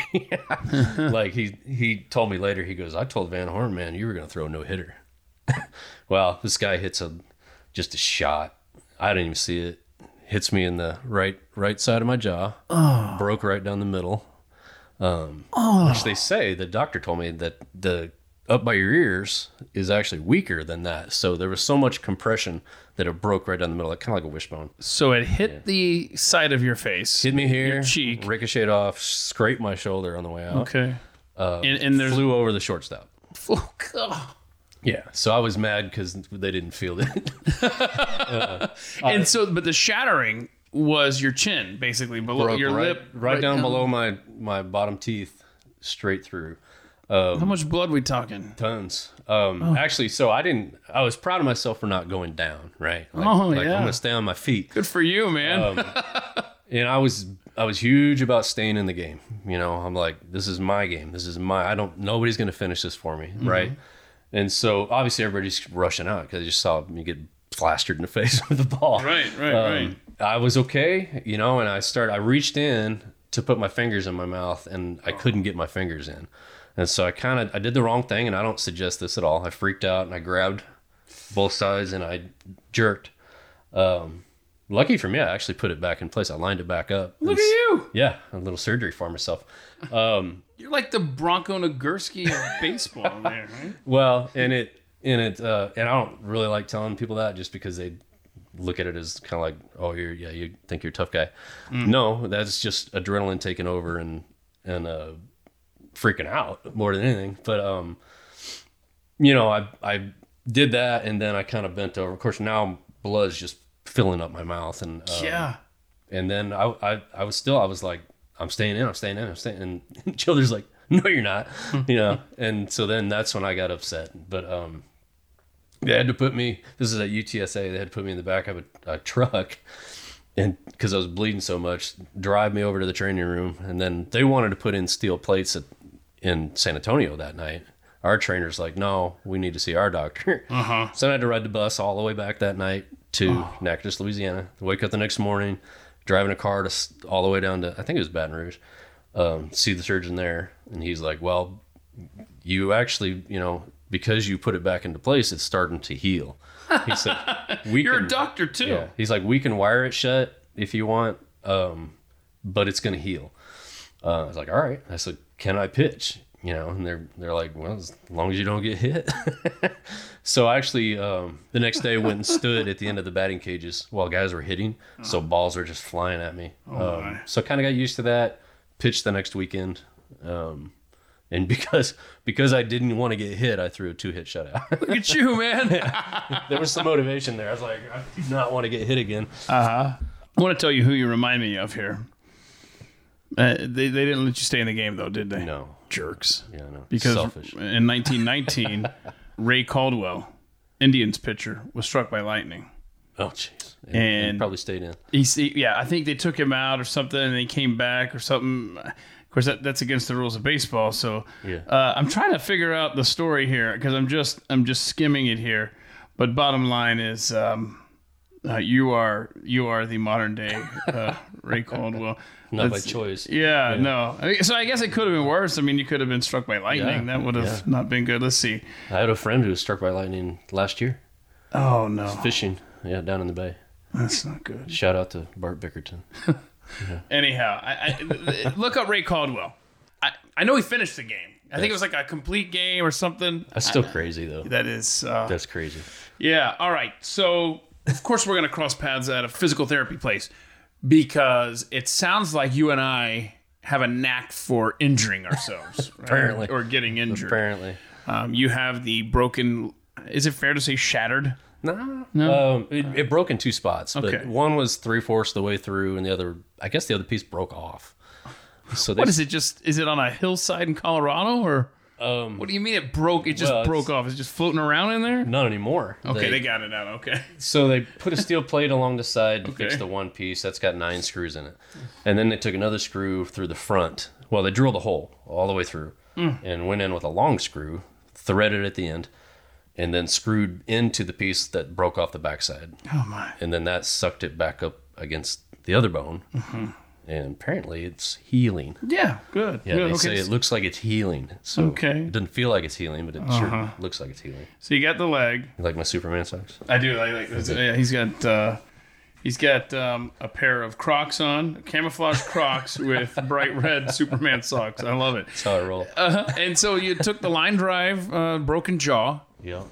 Like he told me later, he goes, I told Van Horn, man, you were gonna throw a no hitter. Well, this guy hits just a shot. I didn't even see it. Hits me in the right side of my jaw. Oh. Broke right down the middle. Which they say the doctor told me that the up by your ears is actually weaker than that. So there was so much compression that it broke right down the middle, like, kind of like a wishbone. So it hit the side of your face. Hit me here. Your cheek. Ricocheted off, scraped my shoulder on the way out. Okay. And there's... Flew over the shortstop. Oh, God. Yeah. So I was mad because they didn't feel it. But the shattering was your chin, basically, below your lip. Right down below my bottom teeth, straight through. How much blood we talking? Tons. Actually, so I was proud of myself for not going down, right? I'm going to stay on my feet. Good for you, man. And I was huge about staying in the game. You know, I'm like, this is my game. Nobody's going to finish this for me. Mm-hmm. Right. And so obviously everybody's rushing out because I just saw me get plastered in the face with the ball. Right. I was okay, you know, and I reached in to put my fingers in my mouth and I couldn't get my fingers in. And so I did the wrong thing, and I don't suggest this at all. I freaked out, and I grabbed both sides, and I jerked. Lucky for me, I actually put it back in place. I lined it back up. Look at you! Yeah, a little surgery for myself. You're like the Bronco Nagurski of baseball there, right? Well, and I don't really like telling people that just because they look at it as kind of like, oh, you think you're a tough guy. Mm. No, that's just adrenaline taking over and freaking out more than anything, but you know, I did that, and then I kind of bent over. Of course, now blood's just filling up my mouth, and and then I was like, I'm staying in, and Childers like, no, you're not, you know. And so then that's when I got upset, but They had to put me, this is at UTSA, they had to put me in the back of a truck, and because I was bleeding so much, drive me over to the training room. And then they wanted to put in steel plates in San Antonio that night. Our trainer's like, no, we need to see our doctor. Uh-huh. So I had to ride the bus all the way back that night to Natchitoches, Louisiana. Wake up the next morning, driving a car to all the way down to, I think it was Baton Rouge, see the surgeon there. And he's like, well, you actually, you know, because you put it back into place, it's starting to heal. He said, You're a doctor too. Yeah. He's like, we can wire it shut if you want, but it's going to heal. I was like, all right. I said, can I pitch? You know, and they're like, well, as long as you don't get hit. So I actually, the next day went and stood at the end of the batting cages while guys were hitting. So balls were just flying at me. So kind of got used to that, pitched the next weekend. And because I didn't want to get hit, I threw a 2-hit shutout. Look at you, man. Yeah. There was some motivation there. I was like, I do not want to get hit again. Uh-huh. I want to tell you who you remind me of here. They didn't let you stay in the game, though, did they? No. Jerks. Yeah, no. Because selfish. In 1919, Ray Caldwell, Indians pitcher, was struck by lightning. Oh, jeez. And he probably stayed in. Yeah, I think they took him out or something, and he came back or something. Of course, that's against the rules of baseball. So yeah. I'm trying to figure out the story here because I'm just skimming it here. But bottom line is you are the modern day Ray Caldwell. Not by choice. Yeah, no. So I guess it could have been worse. I mean, you could have been struck by lightning. Yeah. That would have not been good. Let's see. I had a friend who was struck by lightning last year. Oh, no. Fishing. Yeah, down in the bay. That's not good. Shout out to Bart Bickerton. Yeah. Anyhow, I look up Ray Caldwell. I know he finished the game. I think it was like a complete game or something. That's still crazy, though. That is. That's crazy. Yeah. All right. So, of course, we're going to cross paths at a physical therapy place because it sounds like you and I have a knack for injuring ourselves. Apparently. Right? Or getting injured. Apparently. You have the broken, is it fair to say shattered? No. It broke in 2 spots, but one was 3/4 the way through, and the other piece broke off. So what is it? Is it on a hillside in Colorado, or what do you mean it broke? Broke off. It's just floating around in there. Not anymore. Okay, they got it out. Okay. So they put a steel plate along the side to fix the one piece that's got 9 screws in it, and then they took another screw through the front. Well, they drilled a hole all the way through and went in with a long screw, threaded at the end. And then screwed into the piece that broke off the backside. Oh, my. And then that sucked it back up against the other bone. Mm-hmm. And apparently it's healing. Yeah, good. Yeah, good. They say it looks like it's healing. So it doesn't feel like it's healing, but it sure looks like it's healing. So you got the leg. You like my Superman socks? I do. I like those. Yeah, he's got a pair of Crocs on, camouflage Crocs with bright red Superman socks. I love it. That's how I roll. Uh-huh. And so you took the line drive, broken jaw. Yeah.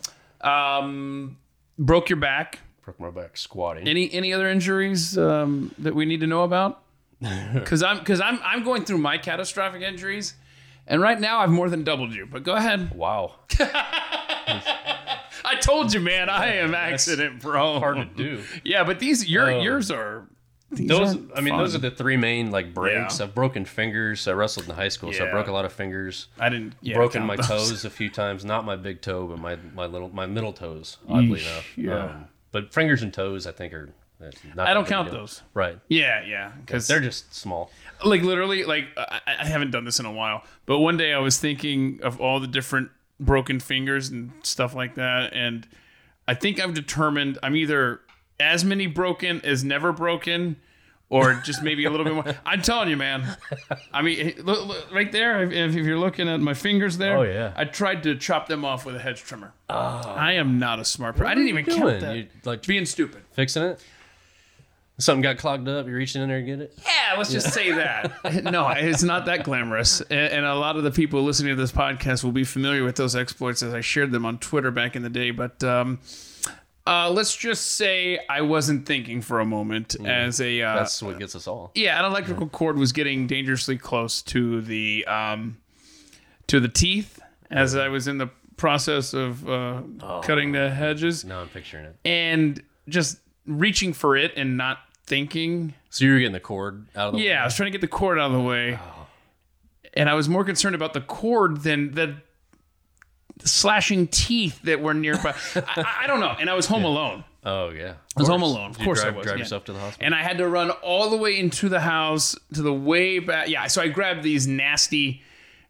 Broke your back. Broke my back squatting. Any other injuries that we need to know about? Because I'm going through my catastrophic injuries, and right now I've more than doubled you. But go ahead. Wow. I told you, man. I am accident prone. Hard to do. Yeah, but yours are. Those are the 3 main like breaks. Yeah. I've broken fingers. I wrestled in high school, so I broke a lot of fingers. I didn't. Yeah, broken my toes a few times. Not my big toe, but my middle toes. Oddly enough. Yeah. But fingers and toes, I think are. Not I don't count those. Right. Yeah. Because they're just small. Like literally, like I haven't done this in a while. But one day I was thinking of all the different broken fingers and stuff like that, and I think I've determined I'm either. As many broken as never broken, or just maybe a little bit more. I'm telling you, man. I mean, look, right there, if you're looking at my fingers there, I tried to chop them off with a hedge trimmer. Oh. I am not a smart person. I didn't even count that. You're like being stupid. Fixing it? Something got clogged up. You're reaching in there to get it? Yeah, let's just say that. No, it's not that glamorous. And a lot of the people listening to this podcast will be familiar with those exploits as I shared them on Twitter back in the day. But... let's just say I wasn't thinking for a moment as a... that's what gets us all. Yeah, an electrical cord was getting dangerously close to the teeth as I was in the process of cutting the hedges. No, I'm picturing it. And just reaching for it and not thinking. So you were getting the cord out of the way? Yeah, I was trying to get the cord out of the way. Oh. And I was more concerned about the cord than the slashing teeth that were nearby. I don't know. And I was home alone. Oh, yeah. I was home alone. Of course I was. Drive yourself to the hospital. And I had to run all the way into the house, to the way back. Yeah, so I grabbed these nasty...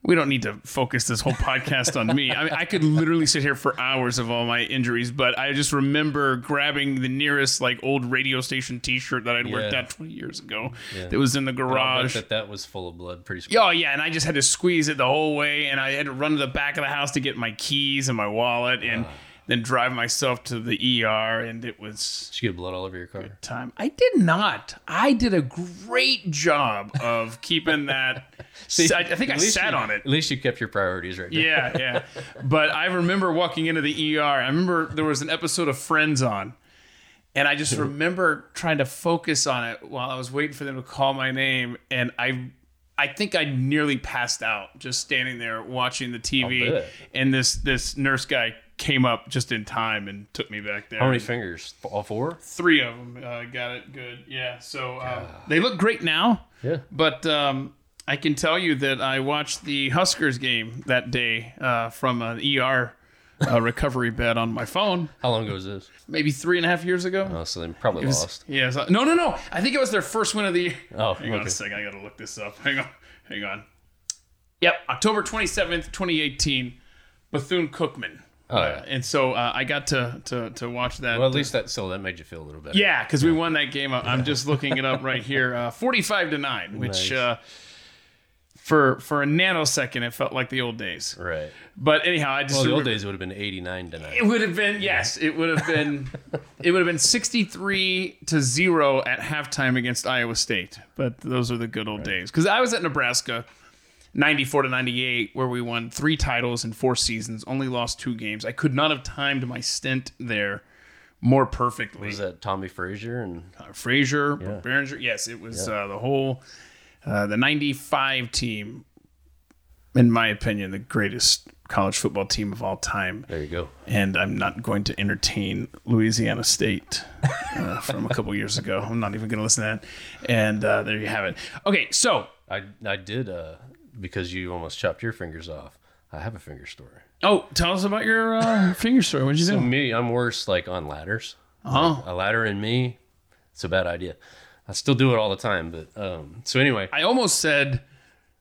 We don't need to focus this whole podcast on me. I mean, I could literally sit here for hours of all my injuries, but I just remember grabbing the nearest like old radio station T-shirt that I'd worked at 20 years ago. Yeah. That was in the garage. But that was full of blood, pretty soon. Oh yeah, and I just had to squeeze it the whole way, and I had to run to the back of the house to get my keys and my wallet, and then drive myself to the ER. And it was. Did you get blood all over your car? Good time. I did not. I did a great job of keeping that. See, I think I sat on it. At least you kept your priorities right now. Yeah, yeah. But I remember walking into the ER. I remember there was an episode of Friends on. And I just remember trying to focus on it while I was waiting for them to call my name. And I think I nearly passed out just standing there watching the TV. And this nurse guy came up just in time and took me back there. How many fingers? All four? 3 of them. Got it good. Yeah. So they look great now. Yeah. But... I can tell you that I watched the Huskers game that day from an ER recovery bed on my phone. How long ago was this? Maybe 3.5 years ago. Oh, so they probably lost. Yeah. So, no. I think it was their first win of the year. Oh, hang on a second. I got to look this up. Hang on. Yep. October 27th, 2018, Bethune-Cookman. Oh, yeah. And so I got to watch that. Well, at least that made you feel a little better. Yeah, because we won that game. I'm just looking it up right here. 45-9, which... Nice. For a nanosecond, it felt like the old days. Right. But anyhow, I just the old days would have been 89-9. It would have been it would have been 63-0 at halftime against Iowa State. But those are the good old days. Because I was at Nebraska, 94-98, where we won 3 titles in 4 seasons, only lost 2 games. I could not have timed my stint there more perfectly. Was that Tommy Frazier and Frazier, Behringer? Yes, it was the whole. The 95 team, in my opinion, the greatest college football team of all time. There you go. And I'm not going to entertain Louisiana State from a couple years ago. I'm not even going to listen to that. And there you have it. Okay, so. I did, because you almost chopped your fingers off, I have a finger story. Oh, tell us about your finger story. What did you do? So me, I'm worse like on ladders. Uh-huh. A ladder and me, it's a bad idea. I still do it all the time, but so anyway. I almost said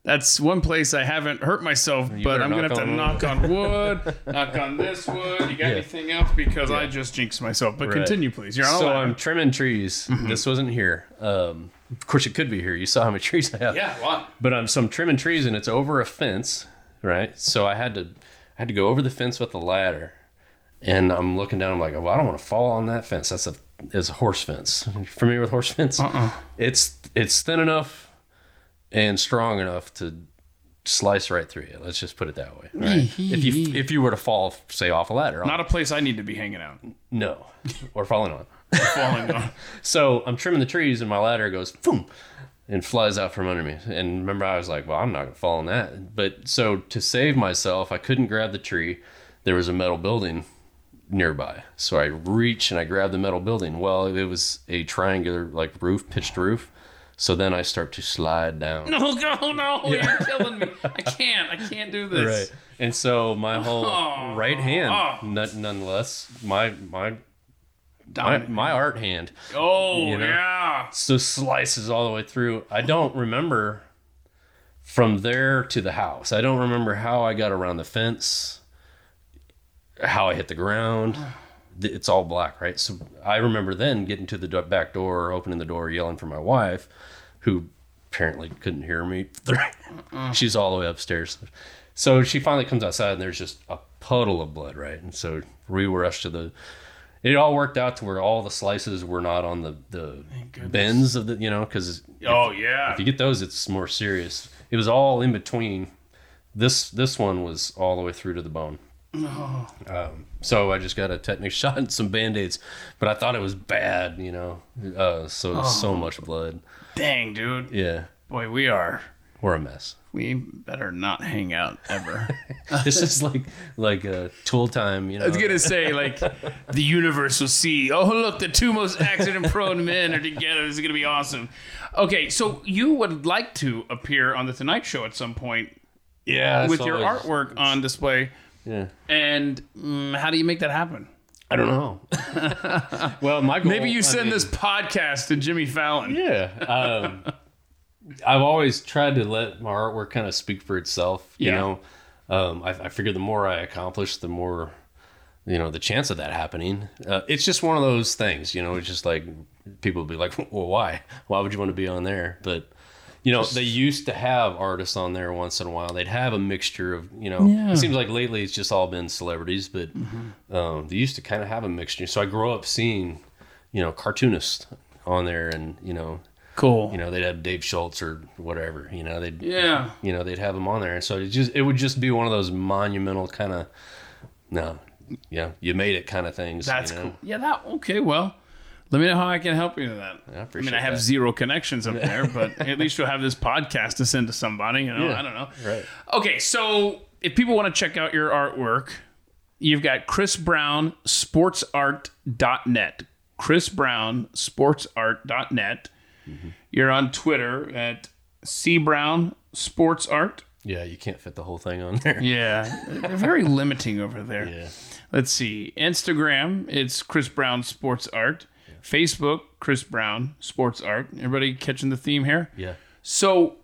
that's one place I haven't hurt myself, but I'm going to have to knock on wood, knock on this wood. You got anything else? Because I just jinxed myself. But continue, please. You're on So I'm trimming trees. Mm-hmm. This wasn't here. Of course, it could be here. You saw how many trees I have. Yeah, a lot. But I'm trimming trees, and it's over a fence, right? So I had to go over the fence with the ladder, and I'm looking down. I'm like, well, I don't want to fall on that fence. That's a horse fence. Are you familiar with horse fence? It's thin enough and strong enough to slice right through you. Let's just put it that way. Right? if you were to fall, say, off a ladder. Not a place I need to be hanging out. No. Or falling on. So I'm trimming the trees and my ladder goes, boom, and flies out from under me. And remember, I was like, well, I'm not going to fall on that. But so to save myself, I couldn't grab the tree. There was a metal building nearby, so I reach and I grab the metal building. Well, it was a triangular, like, roof, pitched roof. So then I start to slide down. No, you're killing me. I can't do this. Right. And so my whole right hand, nonetheless, my art hand. Oh, you know, yeah. So slices all the way through. I don't remember from there to the house. I don't remember how I got around the fence. How I hit the ground. It's all black, right? So I remember then getting to the back door, opening the door, yelling for my wife, who apparently couldn't hear me. She's all the way upstairs. So she finally comes outside, and there's just a puddle of blood, right? And so we rushed to the... It all worked out to where all the slices were not on the bends of the, you know, because... Oh, yeah. If you get those, it's more serious. It was all in between. This one was all the way through to the bone. So I just got a tetanus shot and some Band-Aids, but I thought it was bad, you know. So it was so much blood. Dang, dude. Yeah. Boy, we're a mess. We better not hang out ever. This is like a Tool time, you know. I was gonna say, like, the universe will see. Oh, look, the 2 most accident-prone men are together. This is gonna be awesome. Okay, so you would like to appear on the Tonight Show at some point, with your artwork on display. Yeah. And how do you make that happen? I don't know. Well, my goal, maybe you send this podcast to Jimmy Fallon. Yeah. I've always tried to let my artwork kind of speak for itself. You know, I figure the more I accomplish, the more, you know, the chance of that happening. It's just one of those things, you know, it's just like people will be like, well, why? Why would you want to be on there? But, you know, they used to have artists on there once in a while. They'd have a mixture of, you know, it seems like lately it's just all been celebrities, but they used to kind of have a mixture. So I grew up seeing, you know, cartoonists on there and, you know, you know, they'd have Dave Schultz or whatever, you know, they'd, you know, they'd have them on there. And so it would just be one of those monumental kind of, you made it kind of things. That's cool. Yeah. Well, let me know how I can help you with that. Yeah, I mean, I have zero connections up there, but at least you'll have this podcast to send to somebody, you know, I don't know. Right. Okay. So if people want to check out your artwork, you've got chrisbrownsportsart.net, chrisbrownsportsart.net. You're on Twitter at @cbrownsportsart. Yeah, you can't fit the whole thing on there. Yeah, they're very limiting over there. Yeah. Let's see. Instagram, it's Chris Brown Sports Art. Yeah. Facebook, Chris Brown Sports Art. Everybody catching the theme here? Yeah. So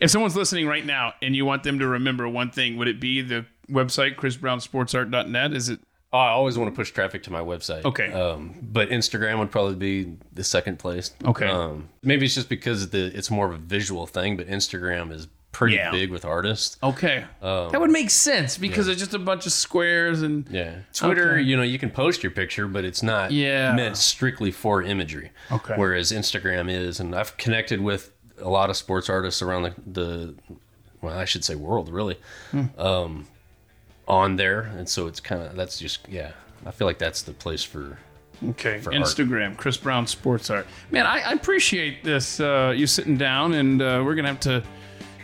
if someone's listening right now and you want them to remember one thing, would it be the website, chrisbrownsportsart.net? Is it? Oh, I always want to push traffic to my website. Okay. But Instagram would probably be the second place. Okay. Maybe it's just because it's more of a visual thing, but Instagram is pretty big with artists. Okay. That would make sense because it's just a bunch of squares and... Yeah. Twitter, you know, you can post your picture, but it's not meant strictly for imagery. Okay. Whereas Instagram is, and I've connected with a lot of sports artists around well, I should say world, really. On there, and so it's kind of I feel like that's the place for for Instagram art. Chris Brown Sports Art. Man, I appreciate this you sitting down, and we're gonna have to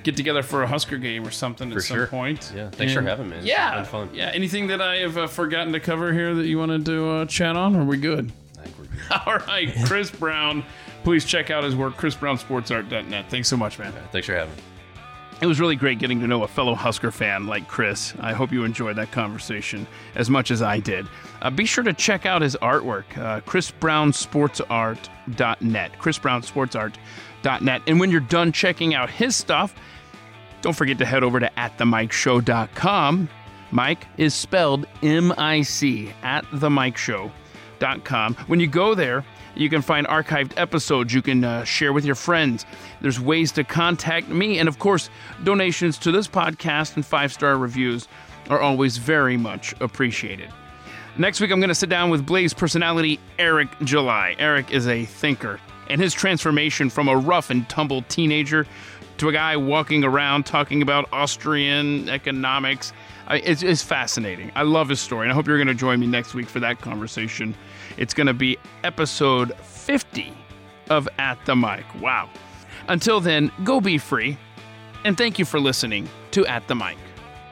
get together for a Husker game or something for some point. Yeah, thanks for having me. It's been fun. Yeah, anything that I have forgotten to cover here that you wanted to chat on? Or are we good? I think we're good. All right, Chris Brown. Please check out his work, chrisbrownsportsart.net. Thanks so much, man. Yeah, thanks for having me. It was really great getting to know a fellow Husker fan like Chris. I hope you enjoyed that conversation as much as I did. Be sure to check out his artwork, chrisbrownsportsart.net, chrisbrownsportsart.net. And when you're done checking out his stuff, don't forget to head over to atthemikeshow.com. Mike is spelled M-I-C, atthemikeshow.com. When you go there, you can find archived episodes you can share with your friends. There's ways to contact me. And, of course, donations to this podcast and 5-star reviews are always very much appreciated. Next week, I'm going to sit down with Blaze personality Eric July. Eric is a thinker, and his transformation from a rough and tumble teenager to a guy walking around talking about Austrian economics is fascinating. I love his story, and I hope you're going to join me next week for that conversation. It's going to be episode 50 of At The Mic. Wow. Until then, go be free. And thank you for listening to At The Mic.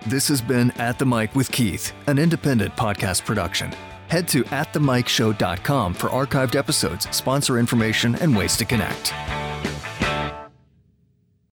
This has been At The Mic with Keith, an independent podcast production. Head to atthemicshow.com for archived episodes, sponsor information, and ways to connect.